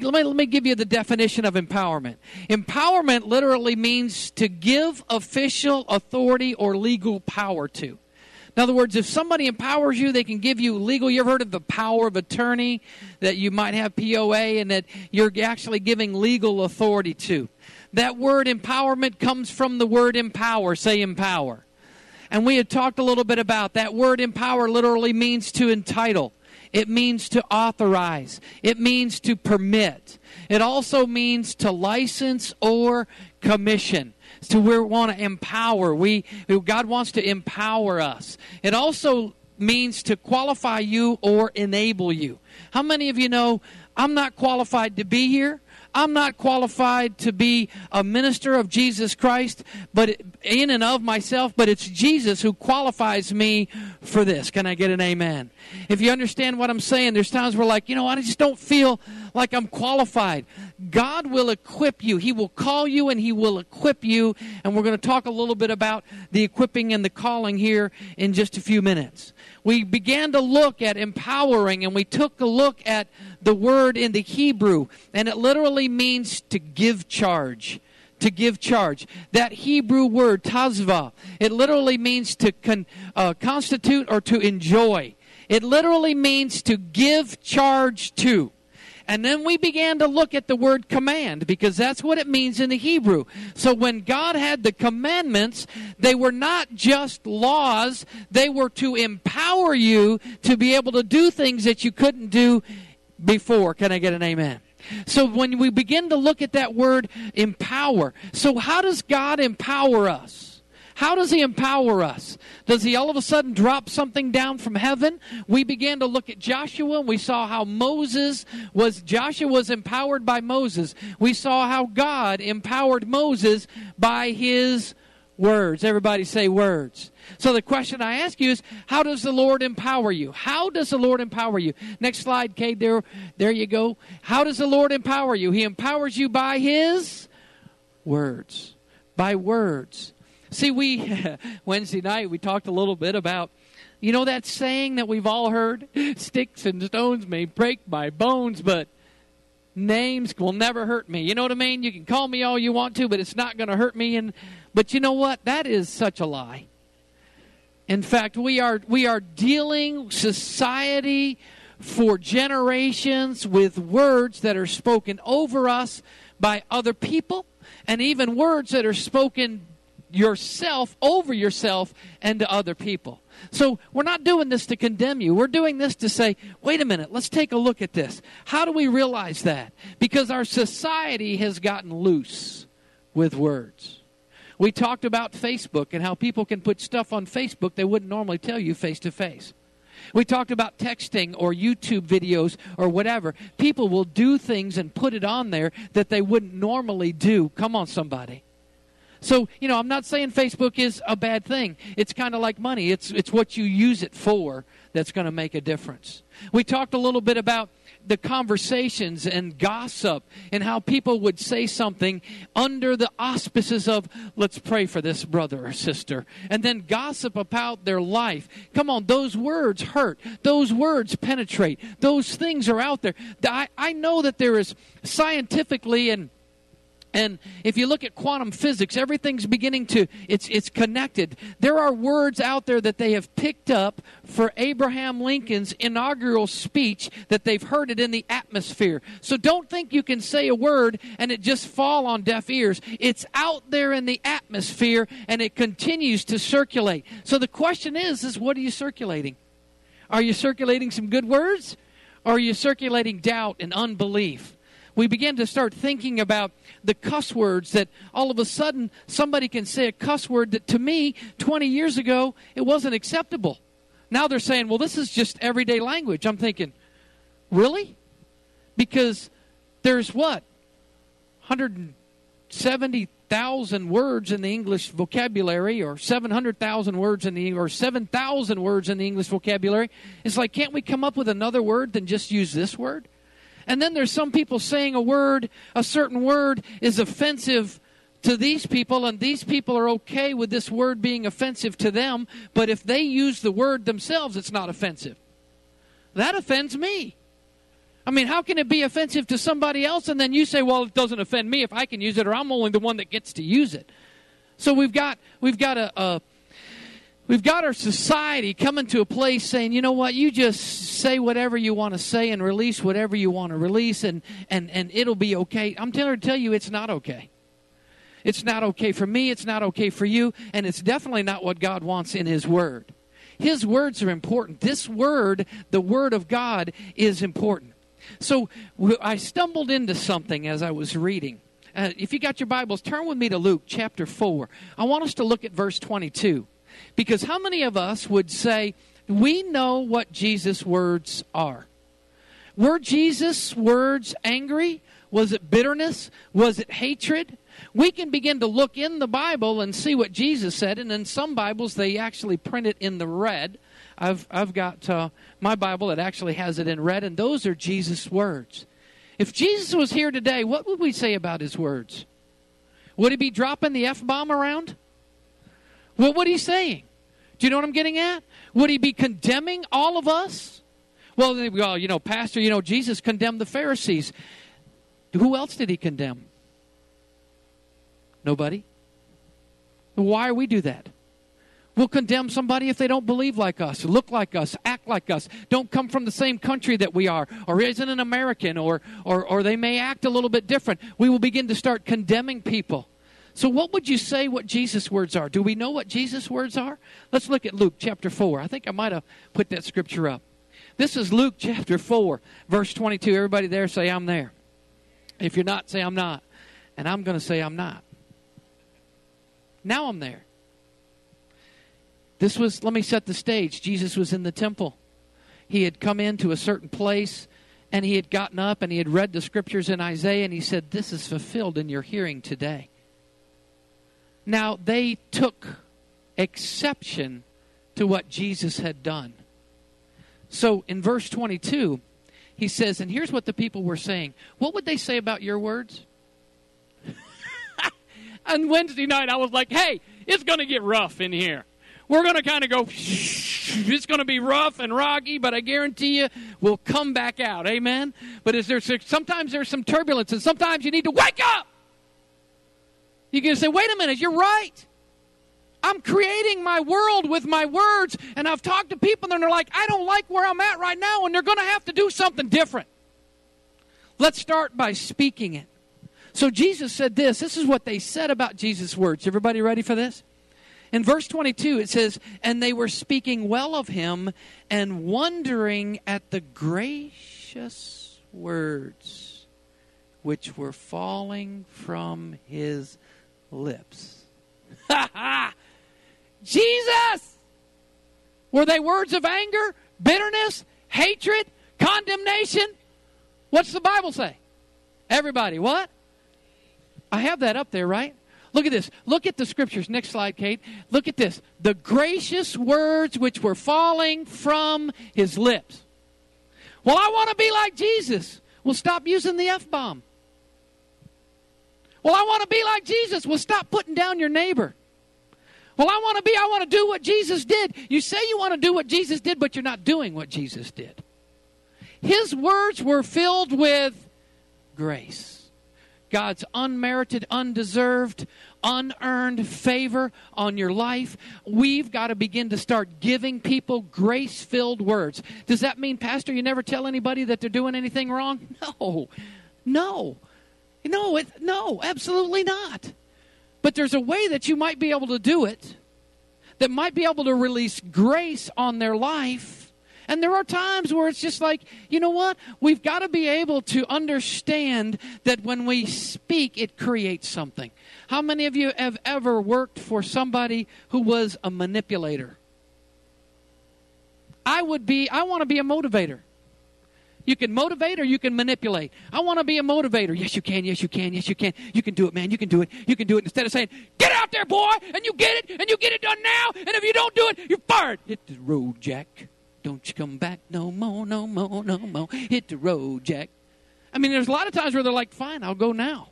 give you the definition of empowerment. Empowerment literally means to give official authority or legal power to. In other words, if somebody empowers you, they can give you legal. You ever heard of the power of attorney that you might have POA and that you're actually giving legal authority to? That word empowerment comes from the word empower. Say empower. And we had talked a little bit about that word empower literally means to entitle. It means to authorize. It means to permit. It also means to license or commission. So we want to empower. God wants to empower us. It also means to qualify you or enable you. How many of you know, I'm not qualified to be here. I'm not qualified to be a minister of Jesus Christ, but in and of myself, but it's Jesus who qualifies me for this. Can I get an amen? If you understand what I'm saying, there's times where like, you know, I just don't feel like I'm qualified. God will equip you. He will call you and He will equip you. And we're going to talk a little bit about the equipping and the calling here in just a few minutes. We began to look at empowering, and we took a look at the word in the Hebrew, and it literally means to give charge. To give charge. That Hebrew word, tazva, it literally means to constitute or to enjoy. It literally means to give charge to. And then we began to look at the word command, because that's what it means in the Hebrew. So when God had the commandments, they were not just laws. They were to empower you to be able to do things that you couldn't do before. Can I get an amen? So when we begin to look at that word empower, so how does God empower us? How does He empower us? Does He all of a sudden drop something down from heaven? We began to look at Joshua, and we saw how Joshua was empowered by Moses. We saw how God empowered Moses by His words. Everybody say words. So the question I ask you is, how does the Lord empower you? How does the Lord empower you? Next slide, Cade. There you go. How does the Lord empower you? He empowers you by His words. By words. See, Wednesday night, we talked a little bit about, you know, that saying that we've all heard, sticks and stones may break my bones, but names will never hurt me. You know what I mean? You can call me all you want to, but it's not going to hurt me. But you know what? That is such a lie. In fact, we are dealing society for generations with words that are spoken over us by other people, and even words that are spoken yourself over yourself and to other people. So we're not doing this to condemn you. We're doing this to say, wait a minute, let's take a look at this. How do we realize that? Because our society has gotten loose with words. We talked about Facebook and how people can put stuff on Facebook they wouldn't normally tell you face to face. We talked about texting or YouTube videos or whatever. People will do things and put it on there that they wouldn't normally do. Come on, somebody. So, you know, I'm not saying Facebook is a bad thing. It's kind of like money. It's what you use it for that's going to make a difference. We talked a little bit about the conversations and gossip and how people would say something under the auspices of, let's pray for this brother or sister, and then gossip about their life. Come on, those words hurt. Those words penetrate. Those things are out there. I know that there is scientifically and if you look at quantum physics, everything's beginning to, it's connected. There are words out there that they have picked up for Abraham Lincoln's inaugural speech that they've heard it in the atmosphere. So don't think you can say a word and it just fall on deaf ears. It's out there in the atmosphere and it continues to circulate. So the question is what are you circulating? Are you circulating some good words? Or are you circulating doubt and unbelief? We begin to start thinking about the cuss words that all of a sudden somebody can say a cuss word that to me 20 years ago, it wasn't acceptable. Now they're saying, well, this is just everyday language. I'm thinking, really? Because there's what? 170,000 words in the English vocabulary or 700,000 words or 7,000 words in the English vocabulary. It's like, can't we come up with another word than just use this word? And then there's some people saying a certain word is offensive to these people, and these people are okay with this word being offensive to them, but if they use the word themselves, it's not offensive. That offends me. I mean, how can it be offensive to somebody else? And then you say, well, it doesn't offend me if I can use it, or I'm only the one that gets to use it. So we've got a We've got our society coming to a place saying, you know what, you just say whatever you want to say and release whatever you want to release, and it'll be okay. I'm telling you, it's not okay. It's not okay for me, it's not okay for you, and it's definitely not what God wants in His Word. His words are important. This Word, the Word of God, is important. So I stumbled into something as I was reading. If you got your Bibles, turn with me to Luke chapter 4. I want us to look at verse 22. Because how many of us would say, we know what Jesus' words are? Were Jesus' words angry? Was it bitterness? Was it hatred? We can begin to look in the Bible and see what Jesus said. And in some Bibles, they actually print it in the red. I've got my Bible that actually has it in red, and those are Jesus' words. If Jesus was here today, what would we say about His words? Would He be dropping the F-bomb around? What would He saying? Do you know what I'm getting at? Would He be condemning all of us? Well, you know, Pastor, you know, Jesus condemned the Pharisees. Who else did He condemn? Nobody. Why do we do that? We'll condemn somebody if they don't believe like us, look like us, act like us, don't come from the same country that we are, or isn't an American, or they may act a little bit different. We will begin to start condemning people. So what would you say what Jesus' words are? Do we know what Jesus' words are? Let's look at Luke chapter 4. I think I might have put that scripture up. This is Luke chapter 4, verse 22. Everybody there say, I'm there. If you're not, say, I'm not. And I'm going to say, I'm not. Now I'm there. This was, let me set the stage. Jesus was in the temple. He had come into a certain place, and He had gotten up, and He had read the scriptures in Isaiah, and He said, this is fulfilled in your hearing today. Now, they took exception to what Jesus had done. So, in verse 22, He says, and here's what the people were saying. What would they say about your words? On Wednesday night, I was like, hey, it's going to get rough in here. We're going to kind of go, it's going to be rough and rocky, but I guarantee you, we'll come back out. Amen? But sometimes there's some turbulence, and sometimes you need to wake up. You're going to say, wait a minute, you're right. I'm creating my world with my words, and I've talked to people, and they're like, I don't like where I'm at right now, and they're going to have to do something different. Let's start by speaking it. So Jesus said this. This is what they said about Jesus' words. Everybody ready for this? In verse 22, it says, and they were speaking well of Him and wondering at the gracious words which were falling from His lips. Ha ha! Jesus! Were they words of anger, bitterness, hatred, condemnation? What's the Bible say? Everybody, what? I have that up there, right? Look at this. Look at the scriptures. Next slide, Kate. Look at this. The gracious words which were falling from His lips. Well, I want to be like Jesus. Well, stop using the F-bomb. Well, I want to be like Jesus. Well, stop putting down your neighbor. Well, I want to do what Jesus did. You say you want to do what Jesus did, but you're not doing what Jesus did. His words were filled with grace. God's unmerited, undeserved, unearned favor on your life. We've got to begin to start giving people grace-filled words. Does that mean, Pastor, you never tell anybody that they're doing anything wrong? No, absolutely not. But there's a way that you might be able to do it, that might be able to release grace on their life. And there are times where it's just like, you know what? We've got to be able to understand that when we speak, it creates something. How many of you have ever worked for somebody who was a manipulator? I want to be a motivator. You can motivate or you can manipulate. I want to be a motivator. Yes, you can. Yes, you can. Yes, you can. You can do it, man. You can do it. You can do it. Instead of saying, get out there, boy, and you get it, and you get it done now, and if you don't do it, you're fired. Hit the road, Jack. Don't you come back no more, no more, no more. Hit the road, Jack. I mean, there's a lot of times where they're like, fine, I'll go now.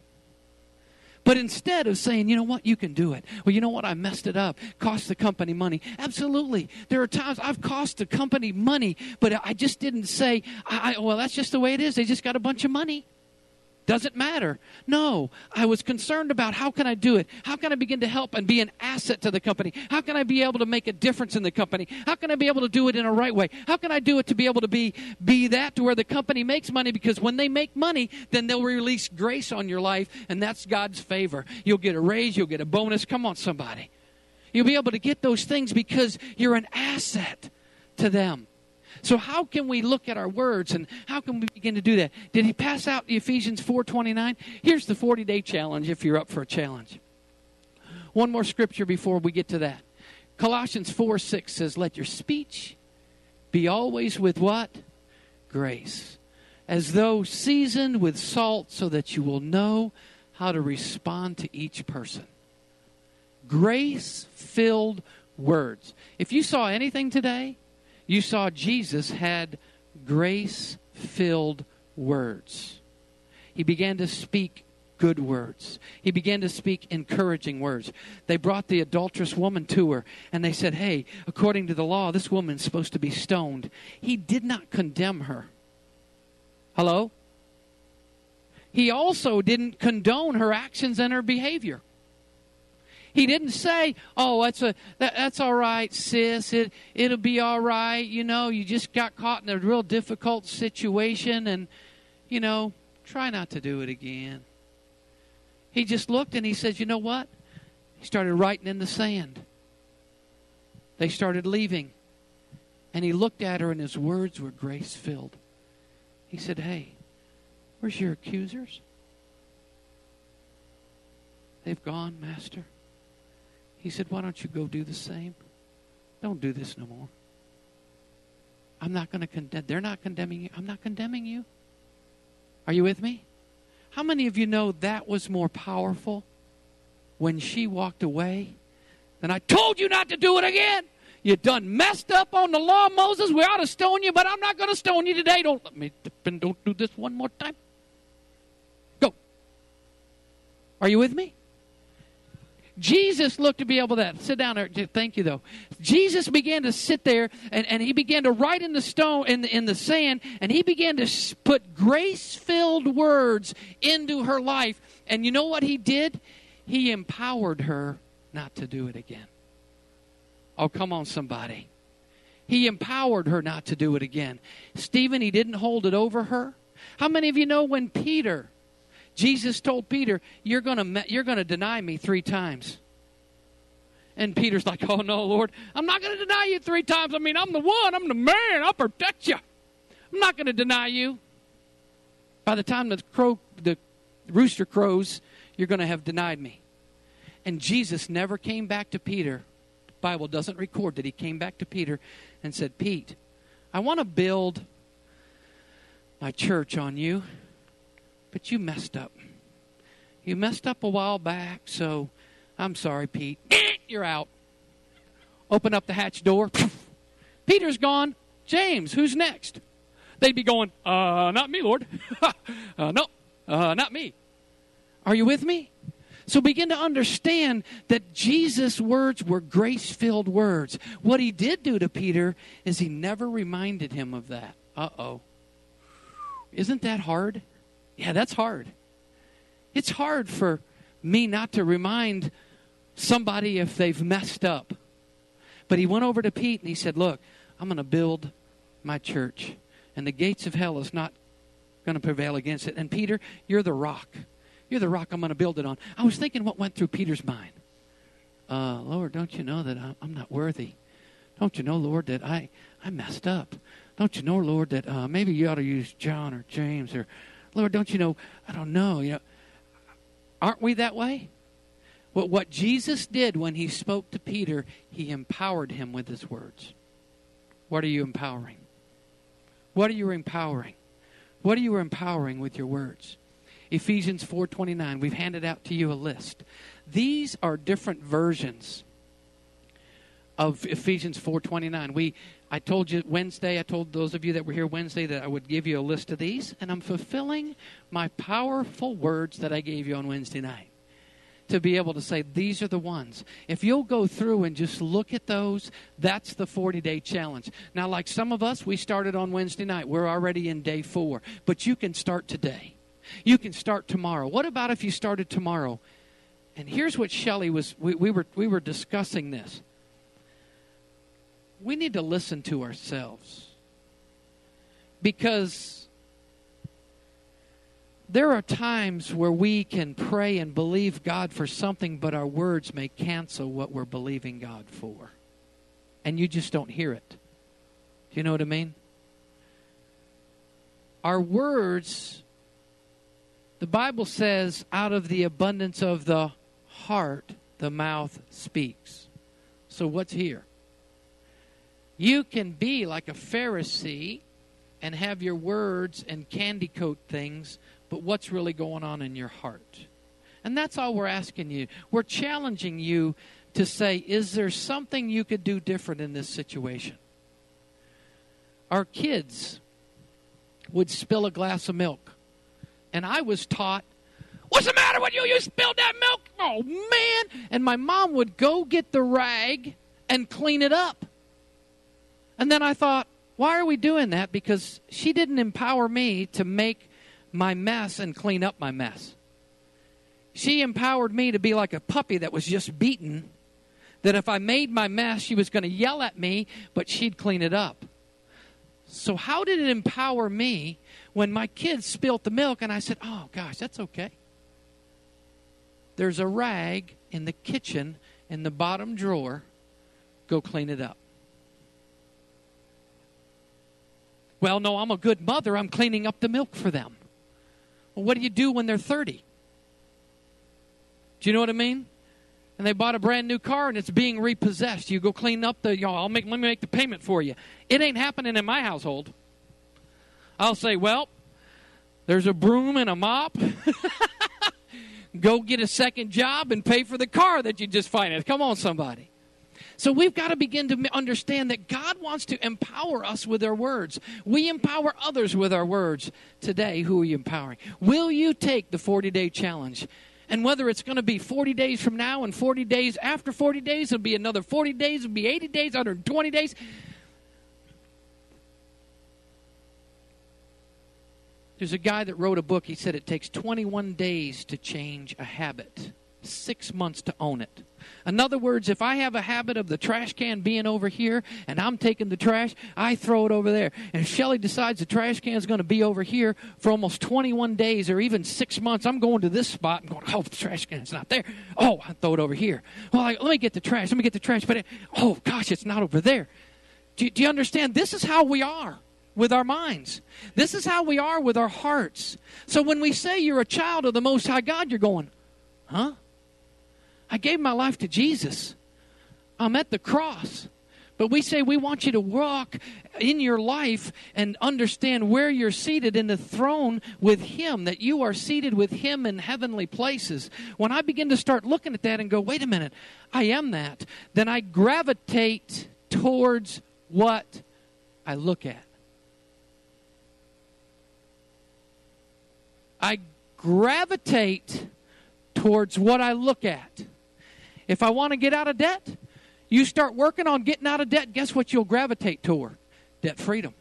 But instead of saying, you know what, you can do it. Well, you know what, I messed it up. Cost the company money. Absolutely. There are times I've cost the company money, but I just didn't say, well, that's just the way it is. They just got a bunch of money. Does it matter? No. I was concerned about how can I do it? How can I begin to help and be an asset to the company? How can I be able to make a difference in the company? How can I be able to do it in a right way? How can I do it to be able to be that to where the company makes money? Because when they make money, then they'll release grace on your life, and that's God's favor. You'll get a raise. You'll get a bonus. Come on, somebody. You'll be able to get those things because you're an asset to them. So how can we look at our words, and how can we begin to do that? Did he pass out Ephesians 4:29? Here's the 40-day challenge if you're up for a challenge. One more scripture before we get to that. Colossians 4:6 says, let your speech be always with what? Grace. As though seasoned with salt, so that you will know how to respond to each person. Grace-filled words. If you saw anything today, you saw Jesus had grace-filled words. He began to speak good words. He began to speak encouraging words. They brought the adulterous woman to her, and they said, hey, according to the law, this woman's supposed to be stoned. He did not condemn her. Hello? He also didn't condone her actions and her behavior. He didn't say, oh, that's all right, sis. It'll be all right. You know, you just got caught in a real difficult situation and, you know, try not to do it again. He just looked and he says, you know what? He started writing in the sand. They started leaving. And he looked at her and his words were grace-filled. He said, hey, where's your accusers? They've gone, Master. He said, why don't you go do the same? Don't do this no more. I'm not going to condemn. They're not condemning you. I'm not condemning you. Are you with me? How many of you know that was more powerful when she walked away? And I told you not to do it again. You done messed up on the law, Moses. We ought to stone you, but I'm not going to stone you today. Don't let me, don't do this one more time. Go. Are you with me? Jesus looked to be able to sit down there. Thank you, though. Jesus began to sit there, and he began to write in the stone, in the sand, and he began to put grace-filled words into her life. And you know what he did? He empowered her not to do it again. Oh, come on, somebody. He empowered her not to do it again. Stephen, he didn't hold it over her. How many of you know when Peter... Jesus told Peter, you're going to deny me 3 times. And Peter's like, oh, no, Lord, I'm not going to deny you 3 times. I mean, I'm the one. I'm the man. I'll protect you. I'm not going to deny you. By the time the rooster crows, you're going to have denied me. And Jesus never came back to Peter. The Bible doesn't record that he came back to Peter and said, Pete, I want to build my church on you. But you messed up. You messed up a while back, so I'm sorry, Pete. You're out. Open up the hatch door. Peter's gone. James, who's next? They'd be going, not me, Lord. No, not me. Are you with me? So begin to understand that Jesus' words were grace-filled words. What he did do to Peter is he never reminded him of that. Uh-oh. Isn't that hard? Yeah, that's hard. It's hard for me not to remind somebody if they've messed up. But he went over to Pete and he said, look, I'm going to build my church. And the gates of hell is not going to prevail against it. And Peter, you're the rock. You're the rock I'm going to build it on. I was thinking what went through Peter's mind. Lord, don't you know that I'm not worthy? Don't you know, Lord, that I messed up? Don't you know, Lord, that maybe you ought to use John or James or... Lord, don't you know, I don't know. You know, aren't we that way? Well, what Jesus did when he spoke to Peter, he empowered him with his words. What are you empowering? What are you empowering? What are you empowering with your words? Ephesians 4:29, we've handed out to you a list. These are different versions of Ephesians 4:29. I told you Wednesday, I told those of you that were here Wednesday that I would give you a list of these, and I'm fulfilling my powerful words that I gave you on Wednesday night to be able to say, these are the ones. If you'll go through and just look at those, that's the 40-day challenge. Now, like some of us, we started on Wednesday night. We're already in day 4, but you can start today. You can start tomorrow. What about if you started tomorrow? And here's what Shelley was, we were discussing this. We need to listen to ourselves, because there are times where we can pray and believe God for something, but our words may cancel what we're believing God for. And you just don't hear it. Do you know what I mean? Our words, the Bible says, out of the abundance of the heart, the mouth speaks. So what's here? You can be like a Pharisee and have your words and candy coat things, but what's really going on in your heart? And that's all we're asking you. We're challenging you to say, is there something you could do different in this situation? Our kids would spill a glass of milk. And I was taught, what's the matter with you? You spilled that milk? Oh, man. And my mom would go get the rag and clean it up. And then I thought, why are we doing that? Because she didn't empower me to make my mess and clean up my mess. She empowered me to be like a puppy that was just beaten, that if I made my mess, she was going to yell at me, but she'd clean it up. So how did it empower me when my kids spilt the milk and I said, oh, gosh, that's okay. There's a rag in the kitchen in the bottom drawer. Go clean it up. Well, no, I'm a good mother. I'm cleaning up the milk for them. Well, what do you do when they're 30? Do you know what I mean? And they bought a brand new car, and it's being repossessed. You go clean up the, let me make the payment for you. It ain't happening in my household. I'll say, well, there's a broom and a mop. Go get a second job and pay for the car that you just financed. Come on, somebody. So we've got to begin to understand that God wants to empower us with our words. We empower others with our words. Today, who are you empowering? Will you take the 40-day challenge? And whether it's going to be 40 days from now and 40 days after 40 days, it'll be another 40 days, it'll be 80 days, 120 days. There's a guy that wrote a book. He said it takes 21 days to change a habit, 6 months to own it. In other words, if I have a habit of the trash can being over here and I'm taking the trash, I throw it over there. And if Shelley decides the trash can is going to be over here for almost 21 days or even 6 months, I'm going to this spot and going, oh, the trash can's not there. Oh, I throw it over here. Well, let me get the trash. Let me get the trash. But, oh, gosh, it's not over there. Do you understand? This is how we are with our minds. This is how we are with our hearts. So when we say you're a child of the Most High God, you're going, huh? I gave my life to Jesus. I'm at the cross. But we say we want you to walk in your life and understand where you're seated in the throne with Him, that you are seated with Him in heavenly places. When I begin to start looking at that and go, wait a minute, I am that, then I gravitate towards what I look at. I gravitate towards what I look at. If I want to get out of debt, you start working on getting out of debt, guess what you'll gravitate toward? Debt freedom.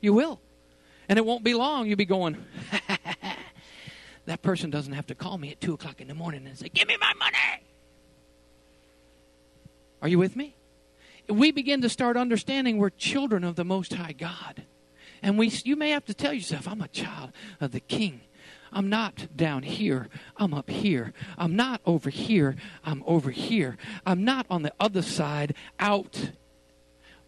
You will. And it won't be long. You'll be going, that person doesn't have to call me at 2 o'clock in the morning and say, give me my money. Are you with me? We begin to start understanding we're children of the Most High God. And you may have to tell yourself, I'm a child of the King. I'm not down here. I'm up here. I'm not over here. I'm over here. I'm not on the other side out,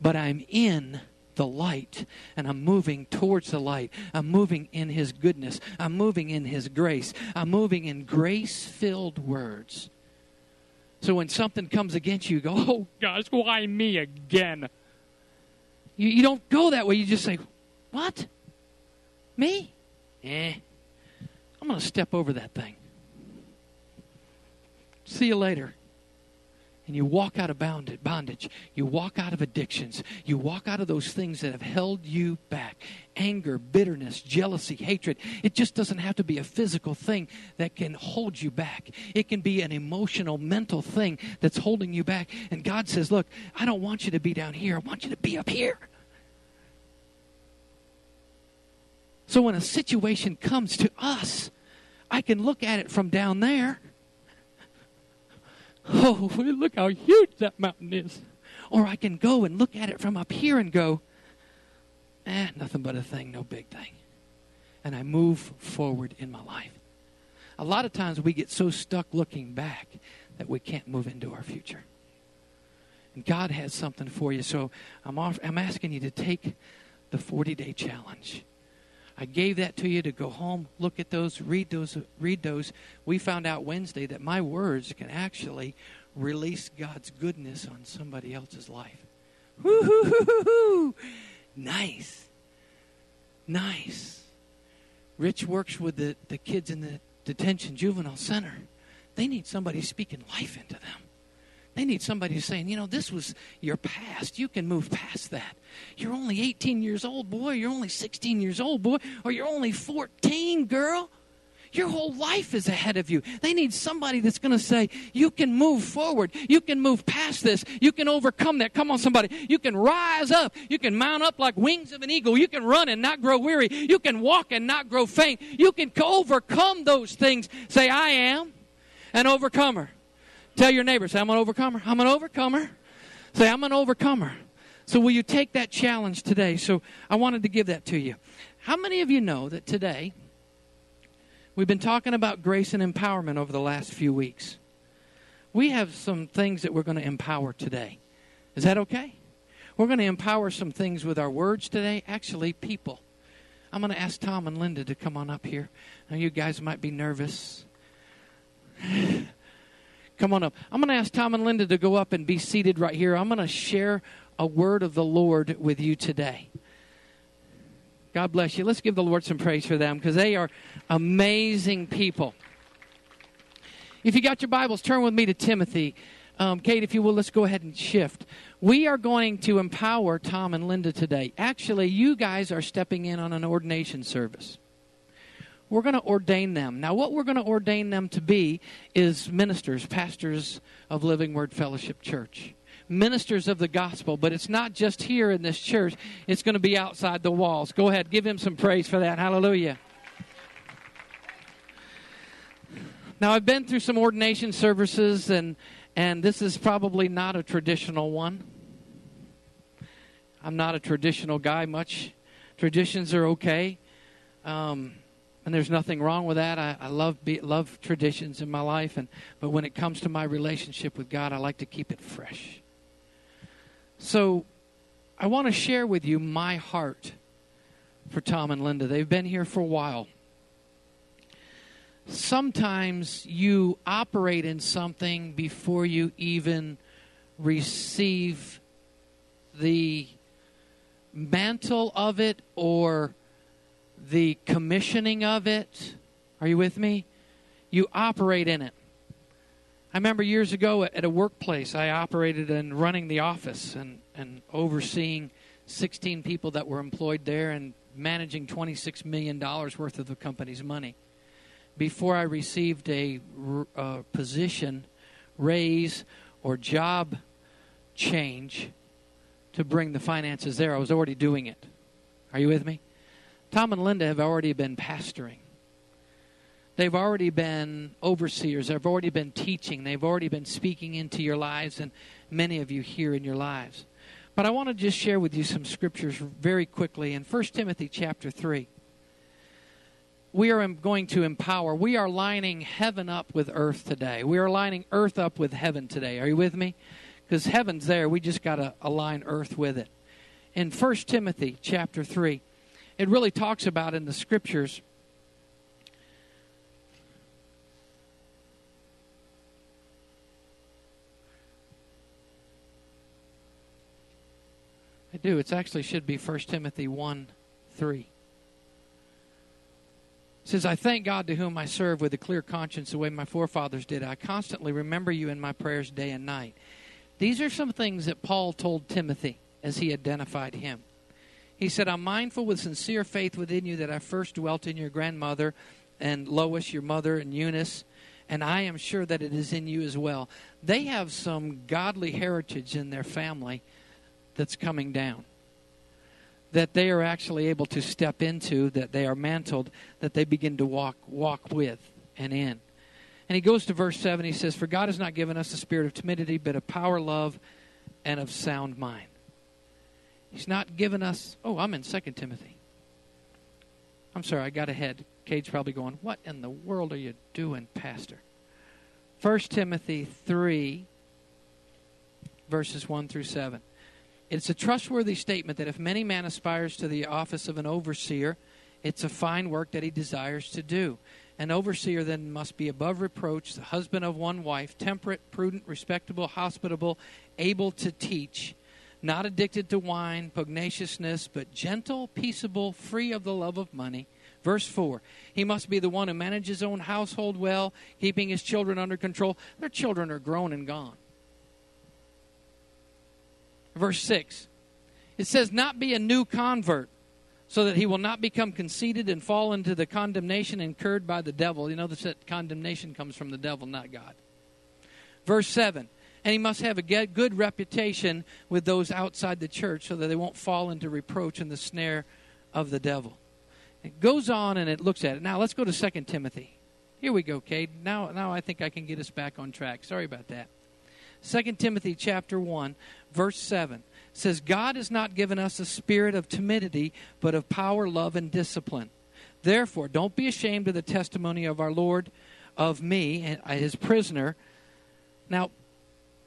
but I'm in the light, and I'm moving towards the light. I'm moving in His goodness. I'm moving in His grace. I'm moving in grace-filled words. So when something comes against you, you go, oh, gosh, why me again? You don't go that way. You just say, what? Me? I'm going to step over that thing. See you later. And you walk out of bondage. You walk out of addictions. You walk out of those things that have held you back. Anger, bitterness, jealousy, hatred. It just doesn't have to be a physical thing that can hold you back. It can be an emotional, mental thing that's holding you back. And God says, look, I don't want you to be down here. I want you to be up here. So when a situation comes to us, I can look at it from down there. Oh, look how huge that mountain is. Or I can go and look at it from up here and go, nothing but a thing, no big thing. And I move forward in my life. A lot of times we get so stuck looking back that we can't move into our future. And God has something for you. So I'm asking you to take the 40-day challenge. I gave that to you to go home, look at those, read those. We found out Wednesday that my words can actually release God's goodness on somebody else's life. Woo-hoo-hoo-hoo-hoo! Nice. Rich works with the kids in the detention juvenile center. They need somebody speaking life into them. They need somebody saying, this was your past. You can move past that. You're only 18 years old, boy. You're only 16 years old, boy. Or you're only 14, girl. Your whole life is ahead of you. They need somebody that's going to say, you can move forward. You can move past this. You can overcome that. Come on, somebody. You can rise up. You can mount up like wings of an eagle. You can run and not grow weary. You can walk and not grow faint. You can overcome those things. Say, I am an overcomer. Tell your neighbor, say, I'm an overcomer. I'm an overcomer. Say, I'm an overcomer. So will you take that challenge today? So I wanted to give that to you. How many of you know that today we've been talking about grace and empowerment over the last few weeks? We have some things that we're going to empower today. Is that okay? We're going to empower some things with our words today. Actually, people. I'm going to ask Tom and Linda to come on up here. Now, you guys might be nervous. Come on up. I'm going to ask Tom and Linda to go up and be seated right here. I'm going to share a word of the Lord with you today. God bless you. Let's give the Lord some praise for them because they are amazing people. If you got your Bibles, turn with me to Timothy. Cade, if you will, let's go ahead and shift. We are going to empower Tom and Linda today. Actually, you guys are stepping in on an ordination service. We're going to ordain them. Now, what we're going to ordain them to be is ministers, pastors of Living Word Fellowship Church, ministers of the gospel. But it's not just here in this church. It's going to be outside the walls. Go ahead. Give him some praise for that. Hallelujah. Now, I've been through some ordination services, and this is probably not a traditional one. I'm not a traditional guy much. Traditions are okay. And there's nothing wrong with that. I love traditions in my life, but when it comes to my relationship with God, I like to keep it fresh. So I want to share with you my heart for Tom and Linda. They've been here for a while. Sometimes you operate in something before you even receive the mantle of it or the commissioning of it. Are you with me? You operate in it. I remember years ago at a workplace, I operated in running the office and overseeing 16 people that were employed there and managing $26 million worth of the company's money. Before I received a position, raise, or job change to bring the finances there, I was already doing it. Are you with me? Tom and Linda have already been pastoring. They've already been overseers. They've already been teaching. They've already been speaking into your lives, and many of you here in your lives. But I want to just share with you some scriptures very quickly. In 1 Timothy chapter 3, we are going to empower. We are lining heaven up with earth today. We are lining earth up with heaven today. Are you with me? Because heaven's there. We just got to align earth with it. In 1 Timothy chapter 3, it really talks about in the scriptures It actually should be 1 Timothy 1:3. It says, I thank God to whom I serve with a clear conscience the way my forefathers did. I constantly remember you in my prayers day and night. These are some things that Paul told Timothy as he identified him. He said, I'm mindful with sincere faith within you that I first dwelt in your grandmother and Lois, your mother, and Eunice, and I am sure that it is in you as well. They have some godly heritage in their family that's coming down. that they are actually able to step into, that they are mantled, that they begin to walk with and in. And he goes to verse 7, he says, "For God has not given us the spirit of timidity, but of power, love, and of sound mind." He's not given us, I'm in 2 Timothy. I'm sorry, I got ahead. Cade's probably going, what in the world are you doing, Pastor? 1 Timothy 3, verses 1 through 7. It's a trustworthy statement that if any man aspires to the office of an overseer, it's a fine work that he desires to do. An overseer then must be above reproach, the husband of one wife, temperate, prudent, respectable, hospitable, able to teach, not addicted to wine, pugnaciousness, but gentle, peaceable, free of the love of money. Verse 4, he must be the one who manages his own household well, keeping his children under control. Their children are grown and gone. Verse 6, it says, not be a new convert, so that he will not become conceited and fall into the condemnation incurred by the devil. You know that condemnation comes from the devil, not God. Verse 7, and he must have a good reputation with those outside the church, so that they won't fall into reproach and the snare of the devil. It goes on and it looks at it. Now let's go to 2 Timothy. Here we go, Cade. Now I think I can get us back on track. Sorry about that. 2 Timothy chapter 1, verse 7 says, God has not given us a spirit of timidity, but of power, love, and discipline. Therefore, don't be ashamed of the testimony of our Lord, of me, his prisoner. Now,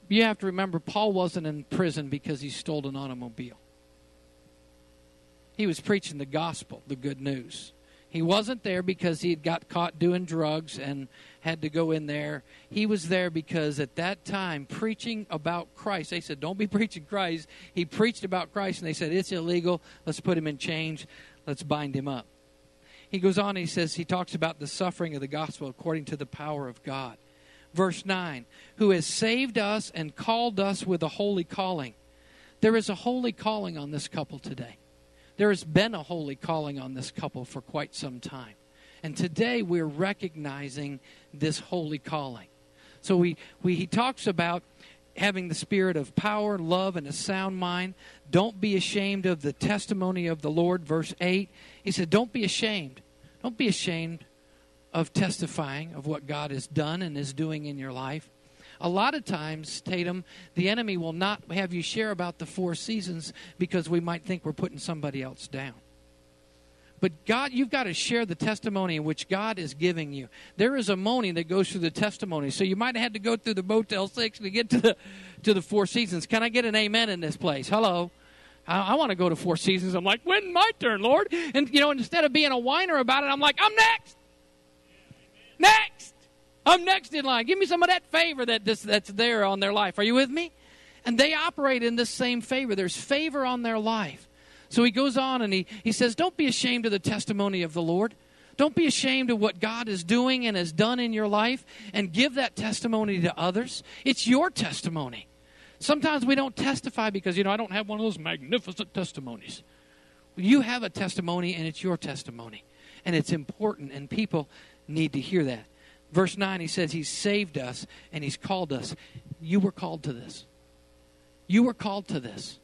you have to remember, Paul wasn't in prison because he stole an automobile. He was preaching the gospel, the good news. He wasn't there because he had got caught doing drugs and had to go in there. He was there because at that time, preaching about Christ, they said, don't be preaching Christ. He preached about Christ, and they said, it's illegal. Let's put him in chains. Let's bind him up. He goes on, he says, he talks about the suffering of the gospel according to the power of God. Verse 9, who has saved us and called us with a holy calling. There is a holy calling on this couple today. There has been a holy calling on this couple for quite some time. And today we're recognizing this holy calling. So he talks about having the spirit of power, love, and a sound mind. Don't be ashamed of the testimony of the Lord, verse 8. He said, don't be ashamed. Don't be ashamed of testifying of what God has done and is doing in your life. A lot of times, Tatum, the enemy will not have you share about the four seasons because we might think we're putting somebody else down. But God, you've got to share the testimony in which God is giving you. There is a moaning that goes through the testimony. So you might have had to go through the Motel 6 to get to the Four Seasons. Can I get an amen in this place? Hello. I want to go to Four Seasons. I'm like, when my turn, Lord? And, instead of being a whiner about it, I'm like, I'm next. Yeah, next. I'm next in line. Give me some of that favor that's there on their life. Are you with me? And they operate in this same favor. There's favor on their life. So he goes on and he says, don't be ashamed of the testimony of the Lord. Don't be ashamed of what God is doing and has done in your life, and give that testimony to others. It's your testimony. Sometimes we don't testify because, I don't have one of those magnificent testimonies. You have a testimony, and it's your testimony. And it's important, and people need to hear that. Verse 9, he says, he's saved us and he's called us. You were called to this. You were called to this.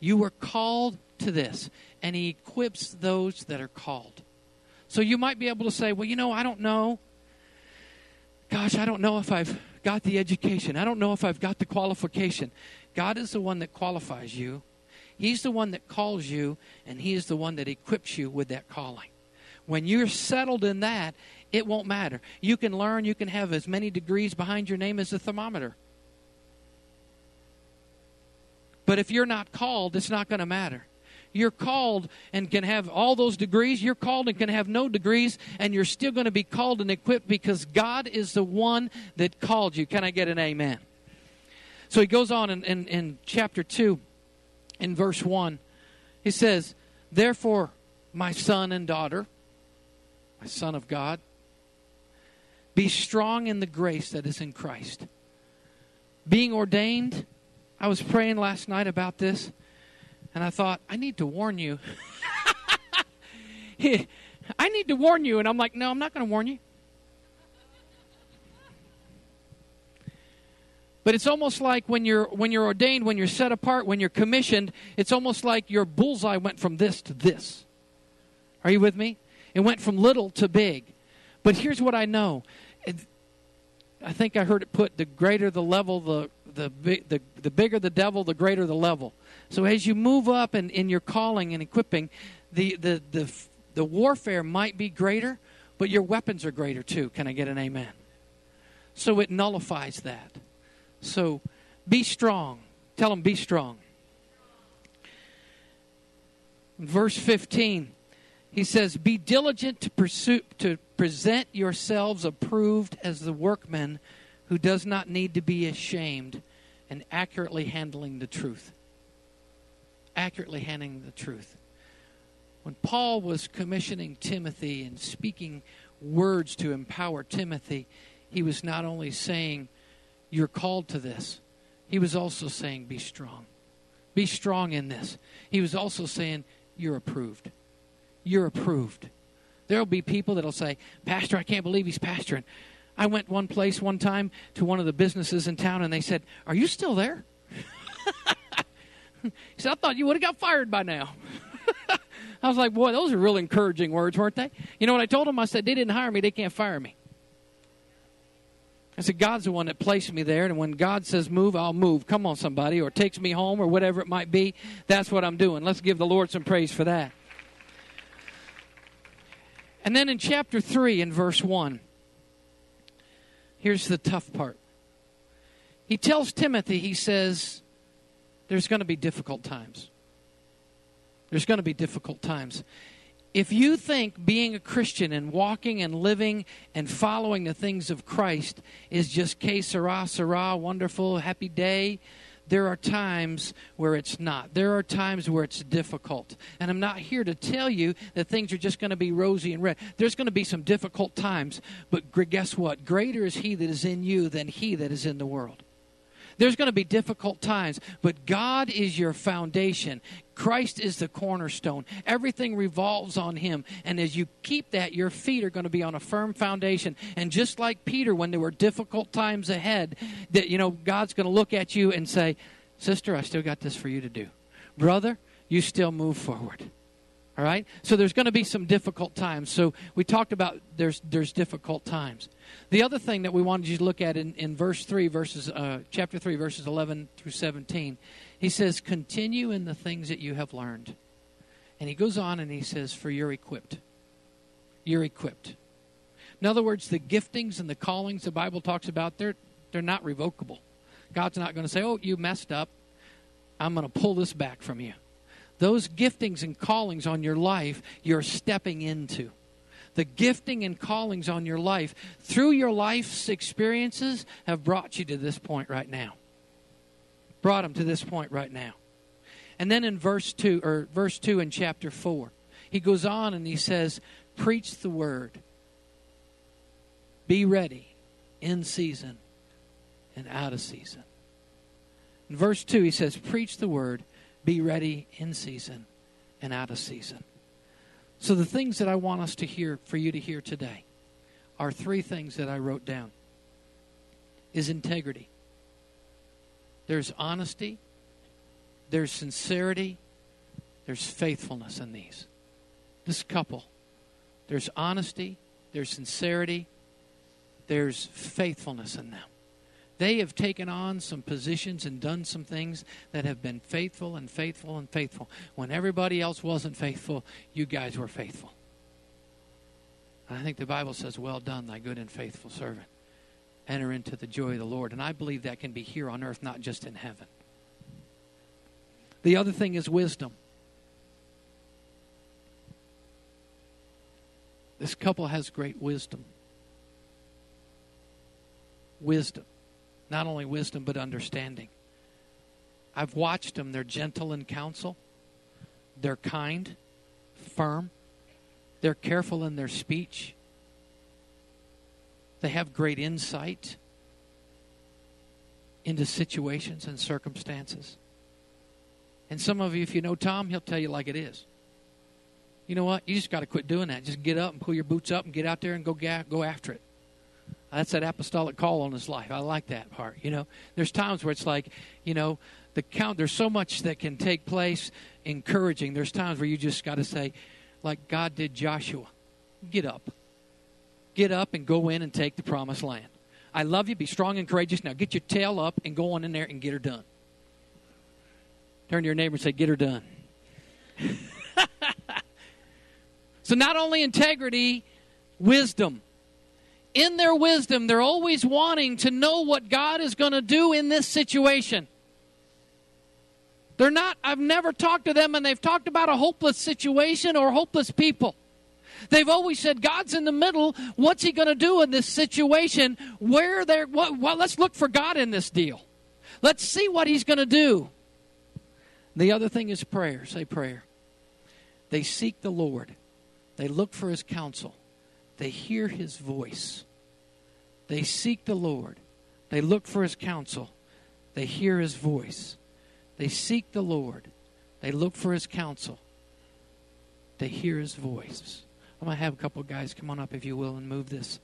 You were called to this. And he equips those that are called. So you might be able to say, well, I don't know. Gosh, I don't know if I've got the education. I don't know if I've got the qualification. God is the one that qualifies you. He's the one that calls you, and he is the one that equips you with that calling. When you're settled in that, it won't matter. You can learn. You can have as many degrees behind your name as a thermometer. But if you're not called, it's not going to matter. You're called and can have all those degrees. You're called and can have no degrees, and you're still going to be called and equipped because God is the one that called you. Can I get an amen? So he goes on in chapter 2, in verse 1. He says, therefore, my son and daughter, my son of God, be strong in the grace that is in Christ. Being ordained, I was praying last night about this, and I thought, I need to warn you. I need to warn you. And I'm like, no, I'm not going to warn you. But it's almost like when you're ordained, when you're set apart, when you're commissioned, it's almost like your bullseye went from this to this. Are you with me? It went from little to big. But here's what I know. I think I heard it put, the greater the level, the bigger the devil, the greater the level. So as you move up in your calling and equipping, the warfare might be greater, but your weapons are greater too. Can I get an amen? So it nullifies that. So be strong. Tell them, be strong. In verse 15, he says, be diligent to present yourselves approved as the workman who does not need to be ashamed, and accurately handling the truth. Accurately handling the truth. When Paul was commissioning Timothy and speaking words to empower Timothy, he was not only saying, you're called to this. He was also saying, be strong. Be strong in this. He was also saying, you're approved. You're approved. There'll be people that'll say, Pastor, I can't believe he's pastoring. I went one place one time to one of the businesses in town, and they said, are you still there? He said, I thought you would have got fired by now. I was like, boy, those are real encouraging words, weren't they? You know what I told them? I said, they didn't hire me. They can't fire me. I said, God's the one that placed me there, and when God says move, I'll move. Come on, somebody, or takes me home, or whatever it might be. That's what I'm doing. Let's give the Lord some praise for that. And then in chapter 3, in verse 1, here's the tough part. He tells Timothy, he says, there's going to be difficult times. There's going to be difficult times. If you think being a Christian and walking and living and following the things of Christ is just que sera, sera, wonderful, happy day, there are times where it's not. There are times where it's difficult. And I'm not here to tell you that things are just going to be rosy and red. There's going to be some difficult times, but guess what? Greater is He that is in you than he that is in the world. There's going to be difficult times, but God is your foundation. Christ is the cornerstone. Everything revolves on Him. And as you keep that, your feet are going to be on a firm foundation. And just like Peter, when there were difficult times ahead, that, you know, God's going to look at you and say, sister, I still got this for you to do. Brother, you still move forward. All right? So there's going to be some difficult times. So we talked about there's difficult times. The other thing that we wanted you to look at in verse 3, chapter 3, verses 11 through 17, he says, continue in the things that you have learned. And he goes on and he says, for you're equipped. You're equipped. In other words, the giftings and the callings the Bible talks about, they're not revocable. God's not going to say, oh, you messed up. I'm going to pull this back from you. Those giftings and callings on your life, you're stepping into. The gifting and callings on your life, through your life's experiences, have brought you to this point right now. Brought them to this point right now. And then in verse 2 in chapter 4, he goes on and he says, preach the word. Be ready in season and out of season. In verse 2, he says, preach the word. Be ready in season and out of season. So the things that I want us to hear, for you to hear today, are three things that I wrote down. Is integrity. There's honesty. There's sincerity. There's faithfulness in these. This couple. There's honesty. There's sincerity. There's faithfulness in them. They have taken on some positions and done some things that have been faithful and faithful and faithful. When everybody else wasn't faithful, you guys were faithful. And I think the Bible says, well done, thy good and faithful servant. Enter into the joy of the Lord. And I believe that can be here on earth, not just in heaven. The other thing is wisdom. This couple has great wisdom. Wisdom. Not only wisdom, but understanding. I've watched them. They're gentle in counsel. They're kind, firm. They're careful in their speech. They have great insight into situations and circumstances. And some of you, if you know Tom, he'll tell you like it is. You know what? You just got to quit doing that. Just get up and pull your boots up and get out there and go after it. That's that apostolic call on his life. I like that part, you know. There's times where it's like, you know, there's so much that can take place encouraging. There's times where you just got to say, like God did Joshua, get up. Get up and go in and take the promised land. I love you. Be strong and courageous. Now get your tail up and go on in there and get her done. Turn to your neighbor and say, get her done. So not only integrity, wisdom. In their wisdom, they're always wanting to know what God is going to do in this situation. They're not, I've never talked to them and they've talked about a hopeless situation or hopeless people. They've always said, God's in the middle. What's he going to do in this situation? Let's look for God in this deal. Let's see what he's going to do. The other thing is prayer. Say prayer. They seek the Lord. They look for his counsel. They hear his voice. They seek the Lord. They look for his counsel. They hear his voice. They seek the Lord. They look for his counsel. They hear his voice. I'm going to have a couple of guys come on up, if you will, and move this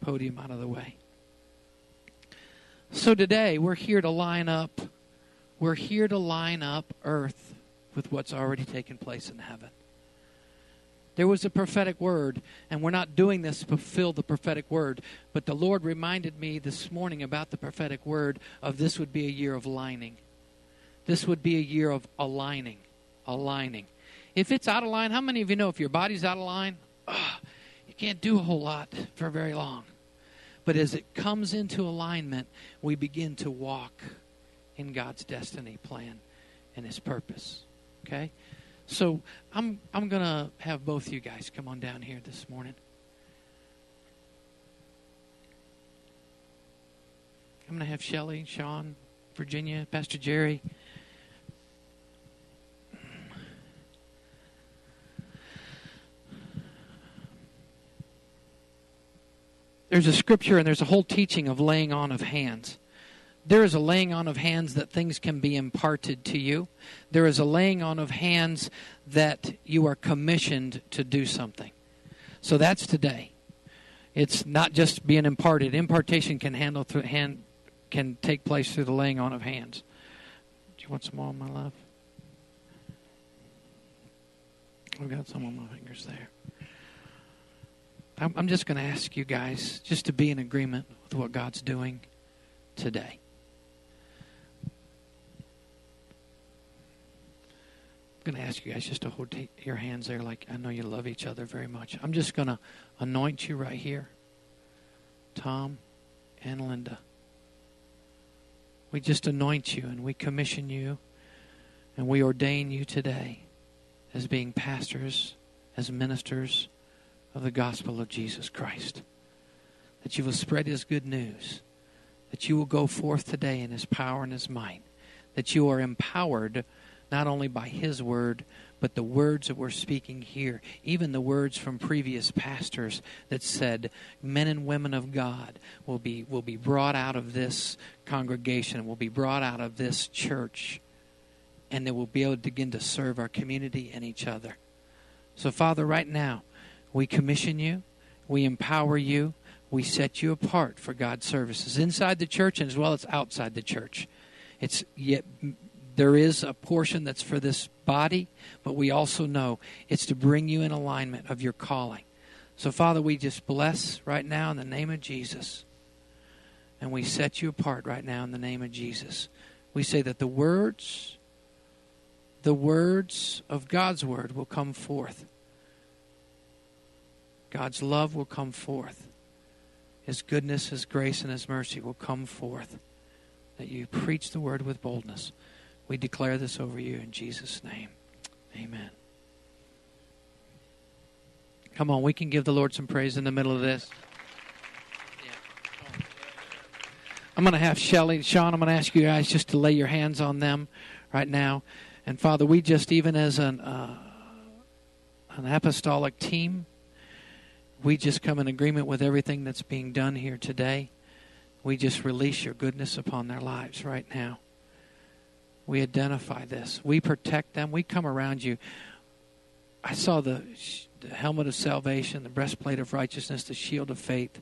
podium out of the way. So today, we're here to line up earth with what's already taken place in heaven. There was a prophetic word, and we're not doing this to fulfill the prophetic word, but the Lord reminded me this morning about the prophetic word of this would be a year of lining. This would be a year of aligning, aligning. If it's out of line, how many of you know if your body's out of line, you can't do a whole lot for very long. But as it comes into alignment, we begin to walk in God's destiny, plan, and his purpose. Okay? So I'm going to have both you guys come on down here this morning. I'm going to have Shelley, Sean, Virginia, Pastor Jerry. There's a scripture and there's a whole teaching of laying on of hands. There is a laying on of hands that things can be imparted to you. There is a laying on of hands that you are commissioned to do something. So that's today. It's not just being imparted. Impartation can take place through the laying on of hands. Do you want some more, my love? I've got some on my fingers there. I'm just going to ask you guys just to be in agreement with what God's doing today. I'm going to ask you guys just to hold your hands there like I know you love each other very much. I'm just going to anoint you right here, Tom and Linda. We just anoint you and we commission you and we ordain you today as being pastors, as ministers, of the gospel of Jesus Christ, that you will spread his good news, that you will go forth today in his power and his might, that you are empowered not only by his word, but the words that we're speaking here, even the words from previous pastors that said men and women of God will be brought out of this congregation, will be brought out of this church, and they will be able to begin to serve our community and each other. So Father, right now, we commission you, we empower you, we set you apart for God's services inside the church and as well as outside the church. There is a portion that's for this body, but we also know it's to bring you in alignment of your calling. So, Father, we just bless right now in the name of Jesus. And we set you apart right now in the name of Jesus. We say that the words of God's word will come forth. God's love will come forth. His goodness, his grace, and his mercy will come forth. That you preach the word with boldness. We declare this over you in Jesus' name. Amen. Come on, we can give the Lord some praise in the middle of this. I'm going to have Shelley and Sean, I'm going to ask you guys just to lay your hands on them right now. And Father, we just, even as an apostolic team, we just come in agreement with everything that's being done here today. We just release your goodness upon their lives right now. We identify this. We protect them. We come around you. I saw the helmet of salvation, the breastplate of righteousness, the shield of faith,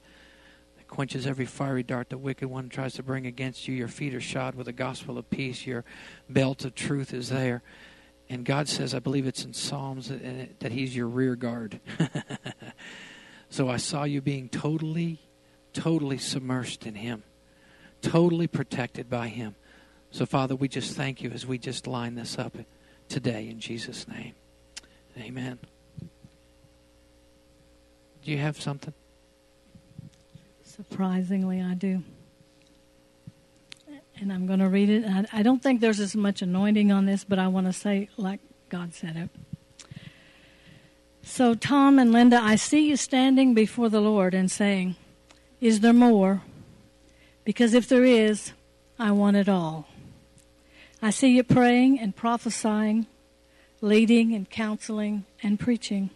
the quenches every fiery dart the wicked one tries to bring against you. Your feet are shod with the gospel of peace. Your belt of truth is there. And God says, I believe it's in Psalms, that he's your rear guard. So I saw you being totally, totally submerged in him, totally protected by him. So, Father, we just thank you as we just line this up today in Jesus' name. Amen. Do you have something? Surprisingly, I do. And I'm going to read it. I don't think there's as much anointing on this, but I want to say like God said it. So, Tom and Linda, I see you standing before the Lord and saying, is there more? Because if there is, I want it all. I see you praying and prophesying, leading and counseling and preaching.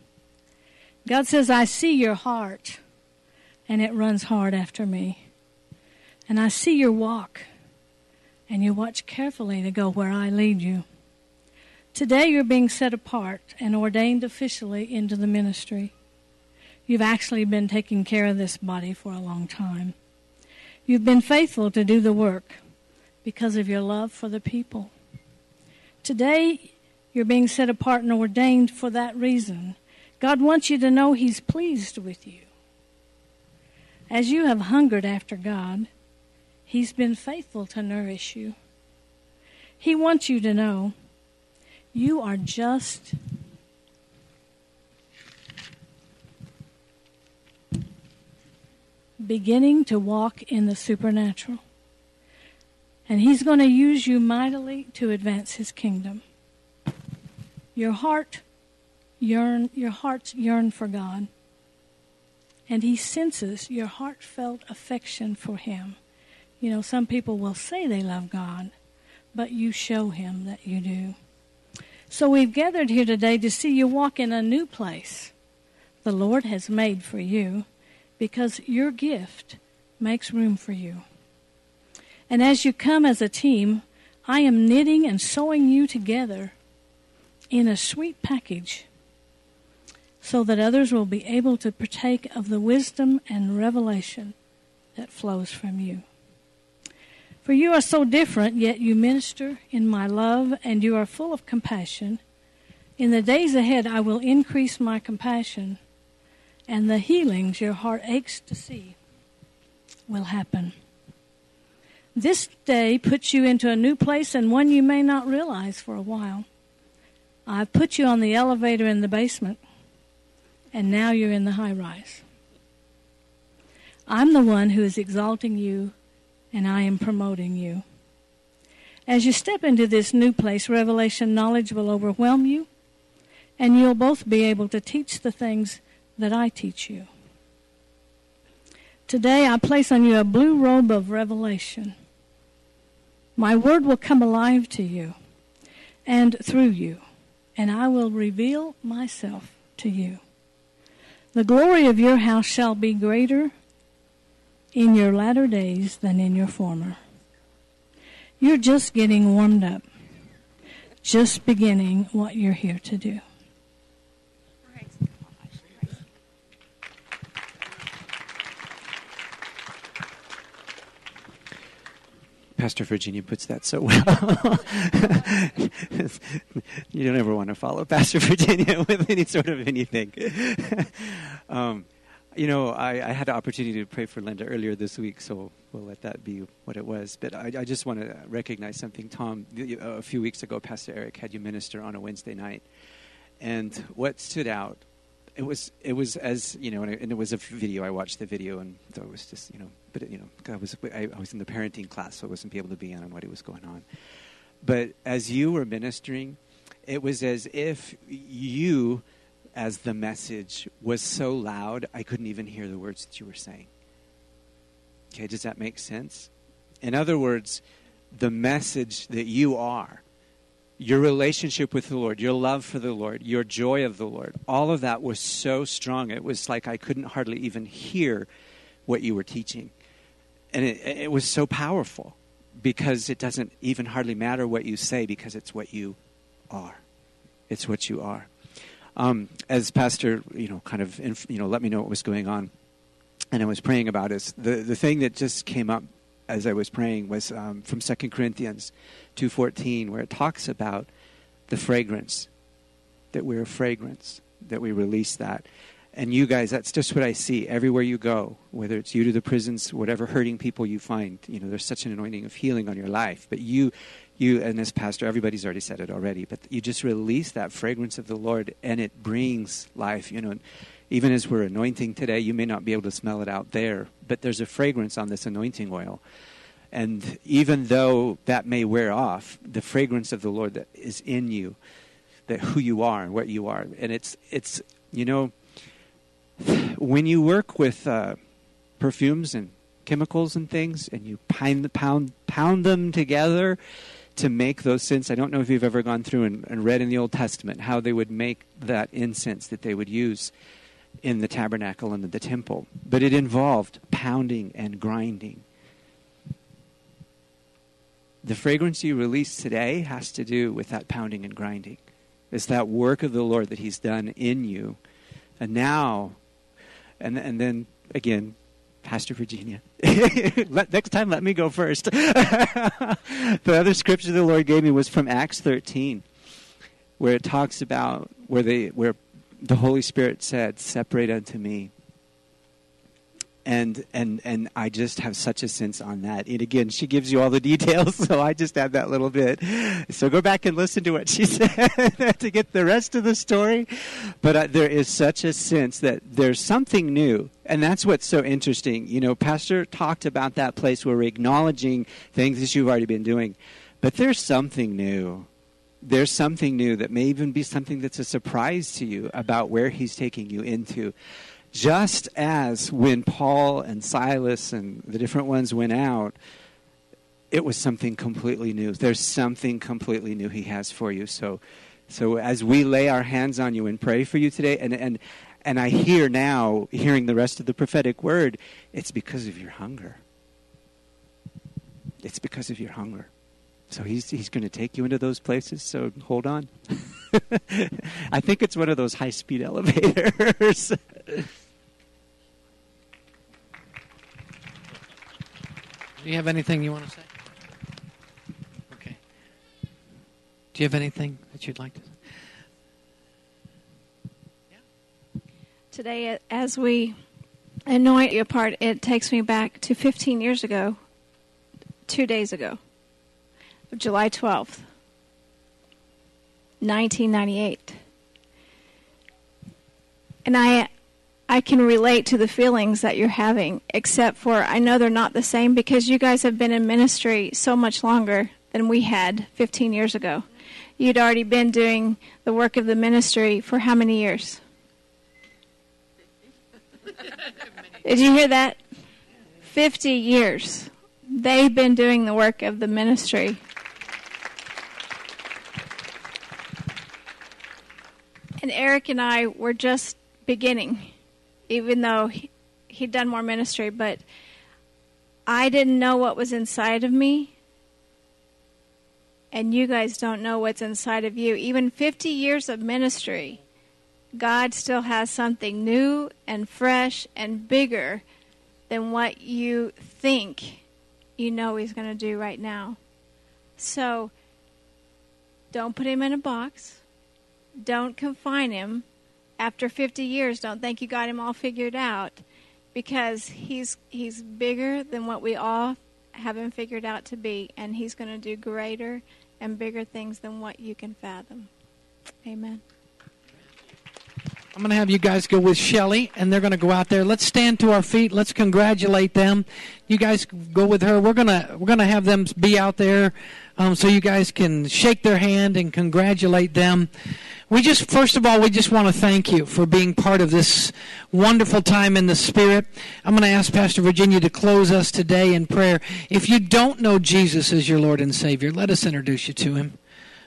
God says, I see your heart, and it runs hard after me. And I see your walk, and you watch carefully to go where I lead you. Today you're being set apart and ordained officially into the ministry. You've actually been taking care of this body for a long time. You've been faithful to do the work because of your love for the people. Today you're being set apart and ordained for that reason. God wants you to know he's pleased with you. As you have hungered after God, he's been faithful to nourish you. He wants you to know you are just beginning to walk in the supernatural. And he's going to use you mightily to advance his kingdom. Your hearts yearn for God. And he senses your heartfelt affection for him. You know, some people will say they love God, but you show him that you do. So we've gathered here today to see you walk in a new place the Lord has made for you, because your gift makes room for you. And as you come as a team, I am knitting and sewing you together in a sweet package so that others will be able to partake of the wisdom and revelation that flows from you. For you are so different, yet you minister in my love, and you are full of compassion. In the days ahead, I will increase my compassion, and the healings your heart aches to see will happen. This day puts you into a new place and one you may not realize for a while. I've put you on the elevator in the basement, and now you're in the high rise. I'm the one who is exalting you, and I am promoting you. As you step into this new place, revelation knowledge will overwhelm you, and you'll both be able to teach the things that I teach you. Today I place on you a blue robe of revelation. My word will come alive to you and through you, and I will reveal myself to you. The glory of your house shall be greater in your latter days than in your former. You're just getting warmed up, just beginning what you're here to do. Pastor Virginia puts that so well. You don't ever want to follow Pastor Virginia with any sort of anything. I had the opportunity to pray for Linda earlier this week, so we'll let that be what it was. But I just want to recognize something. Tom, a few weeks ago, Pastor Eric had you minister on a Wednesday night. And what stood out, it was as, you know, and it was a video. I watched the video, and so it was just, you know, but, you know, I was in the parenting class, so I wasn't able to be in on what was going on. But as you were ministering, it was as if you, as the message was so loud, I couldn't even hear the words that you were saying. Okay, does that make sense? In other words, the message that you are, your relationship with the Lord, your love for the Lord, your joy of the Lord, all of that was so strong. It was like I couldn't hardly even hear what you were teaching. And it was so powerful, because it doesn't even hardly matter what you say, because it's what you are. It's what you are. As pastor, you know, kind of, let me know what was going on. and I was praying about is the thing that just came up as I was praying was from 2 Corinthians 2:14, where it talks about the fragrance, that we're a fragrance, that we release that. And you guys, that's just what I see everywhere you go, whether it's you to the prisons, whatever hurting people you find. You know, there's such an anointing of healing on your life. But you, and this pastor, everybody's already said it already, but you just release that fragrance of the Lord, and it brings life. You know, even as we're anointing today, you may not be able to smell it out there, but there's a fragrance on this anointing oil. And even though that may wear off, the fragrance of the Lord that is in you, that who you are and what you are. And it's you know, when you work with perfumes and chemicals and things, and you pound them together to make those scents. I don't know if you've ever gone through and read in the Old Testament how they would make that incense that they would use in the tabernacle and the temple. But it involved pounding and grinding. The fragrance you release today has to do with that pounding and grinding. It's that work of the Lord that he's done in you. And now, and then, again, Pastor Virginia. Next time, let me go first. The other scripture the Lord gave me was from Acts 13, where it talks about where the Holy Spirit said, "Separate unto me." And I just have such a sense on that. And again, she gives you all the details, so I just add that little bit. So go back and listen to what she said to get the rest of the story. But there is such a sense that there's something new. And that's what's so interesting. You know, Pastor talked about that place where we're acknowledging things that you've already been doing. But there's something new. There's something new that may even be something that's a surprise to you about where he's taking you into. Just as when Paul and Silas and the different ones went out, it was something completely new. There's something completely new he has for you. So as we lay our hands on you and pray for you today, and I hear now, hearing the rest of the prophetic word, it's because of your hunger. It's because of your hunger. So he's going to take you into those places, so hold on. I think it's one of those high-speed elevators. Do you have anything you want to say? Okay. Do you have anything that you'd like to say? Yeah. Today, as we anoint your part, it takes me back to 15 years ago, 2 days ago. July 12th, 1998. And I can relate to the feelings that you're having, except for I know they're not the same because you guys have been in ministry so much longer than we had 15 years ago. You'd already been doing the work of the ministry for how many years? Did you hear that? 50 years. They've been doing the work of the ministry. And Eric and I were just beginning, even though he'd done more ministry, but I didn't know what was inside of me, and you guys don't know what's inside of you. Even 50 years of ministry, God still has something new and fresh and bigger than what you think you know he's going to do right now. So don't put him in a box. Don't confine him. After 50 years, don't think you got him all figured out, because he's bigger than what we all have him figured out to be, and he's going to do greater and bigger things than what you can fathom. Amen. I'm going to have you guys go with Shelley, and they're going to go out there. Let's stand to our feet. Let's congratulate them. You guys go with her. We're gonna have them be out there, so you guys can shake their hand and congratulate them. First of all, we just want to thank you for being part of this wonderful time in the Spirit. I'm going to ask Pastor Virginia to close us today in prayer. If you don't know Jesus as your Lord and Savior, let us introduce you to him.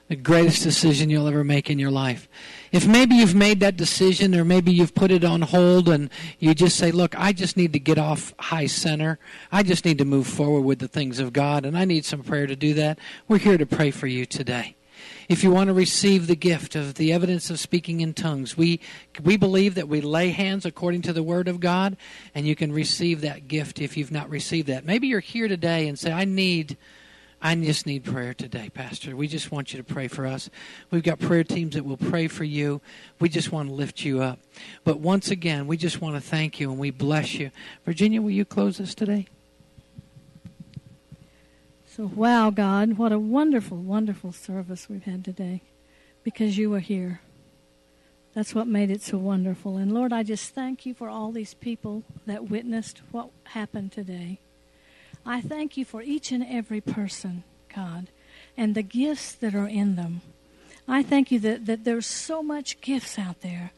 The greatest decision you'll ever make in your life. If maybe you've made that decision, or maybe you've put it on hold and you just say, look, I just need to get off high center. I just need to move forward with the things of God, and I need some prayer to do that. We're here to pray for you today. If you want to receive the gift of the evidence of speaking in tongues, we believe that we lay hands according to the Word of God, and you can receive that gift if you've not received that. Maybe you're here today and say, I just need prayer today, Pastor. We just want you to pray for us. We've got prayer teams that will pray for you. We just want to lift you up. But once again, we just want to thank you and we bless you. Virginia, will you close us today? So, wow, God, what a wonderful, wonderful service we've had today because you were here. That's what made it so wonderful. And, Lord, I just thank you for all these people that witnessed what happened today. I thank you for each and every person, God, and the gifts that are in them. I thank you that there's so much gifts out there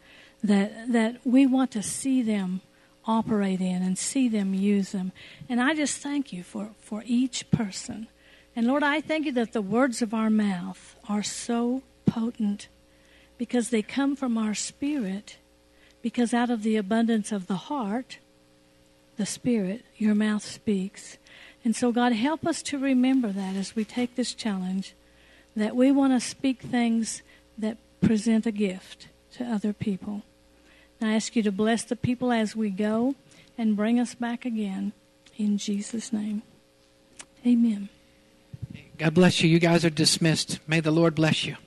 that we want to see them operate in and see them use them. And I just thank you for each person. And, Lord, I thank you that the words of our mouth are so potent because they come from our spirit, because out of the abundance of the heart, the spirit, your mouth speaks. And so, God, help us to remember that as we take this challenge, that we want to speak things that present a gift to other people. And I ask you to bless the people as we go and bring us back again. In Jesus' name, amen. God bless you. You guys are dismissed. May the Lord bless you.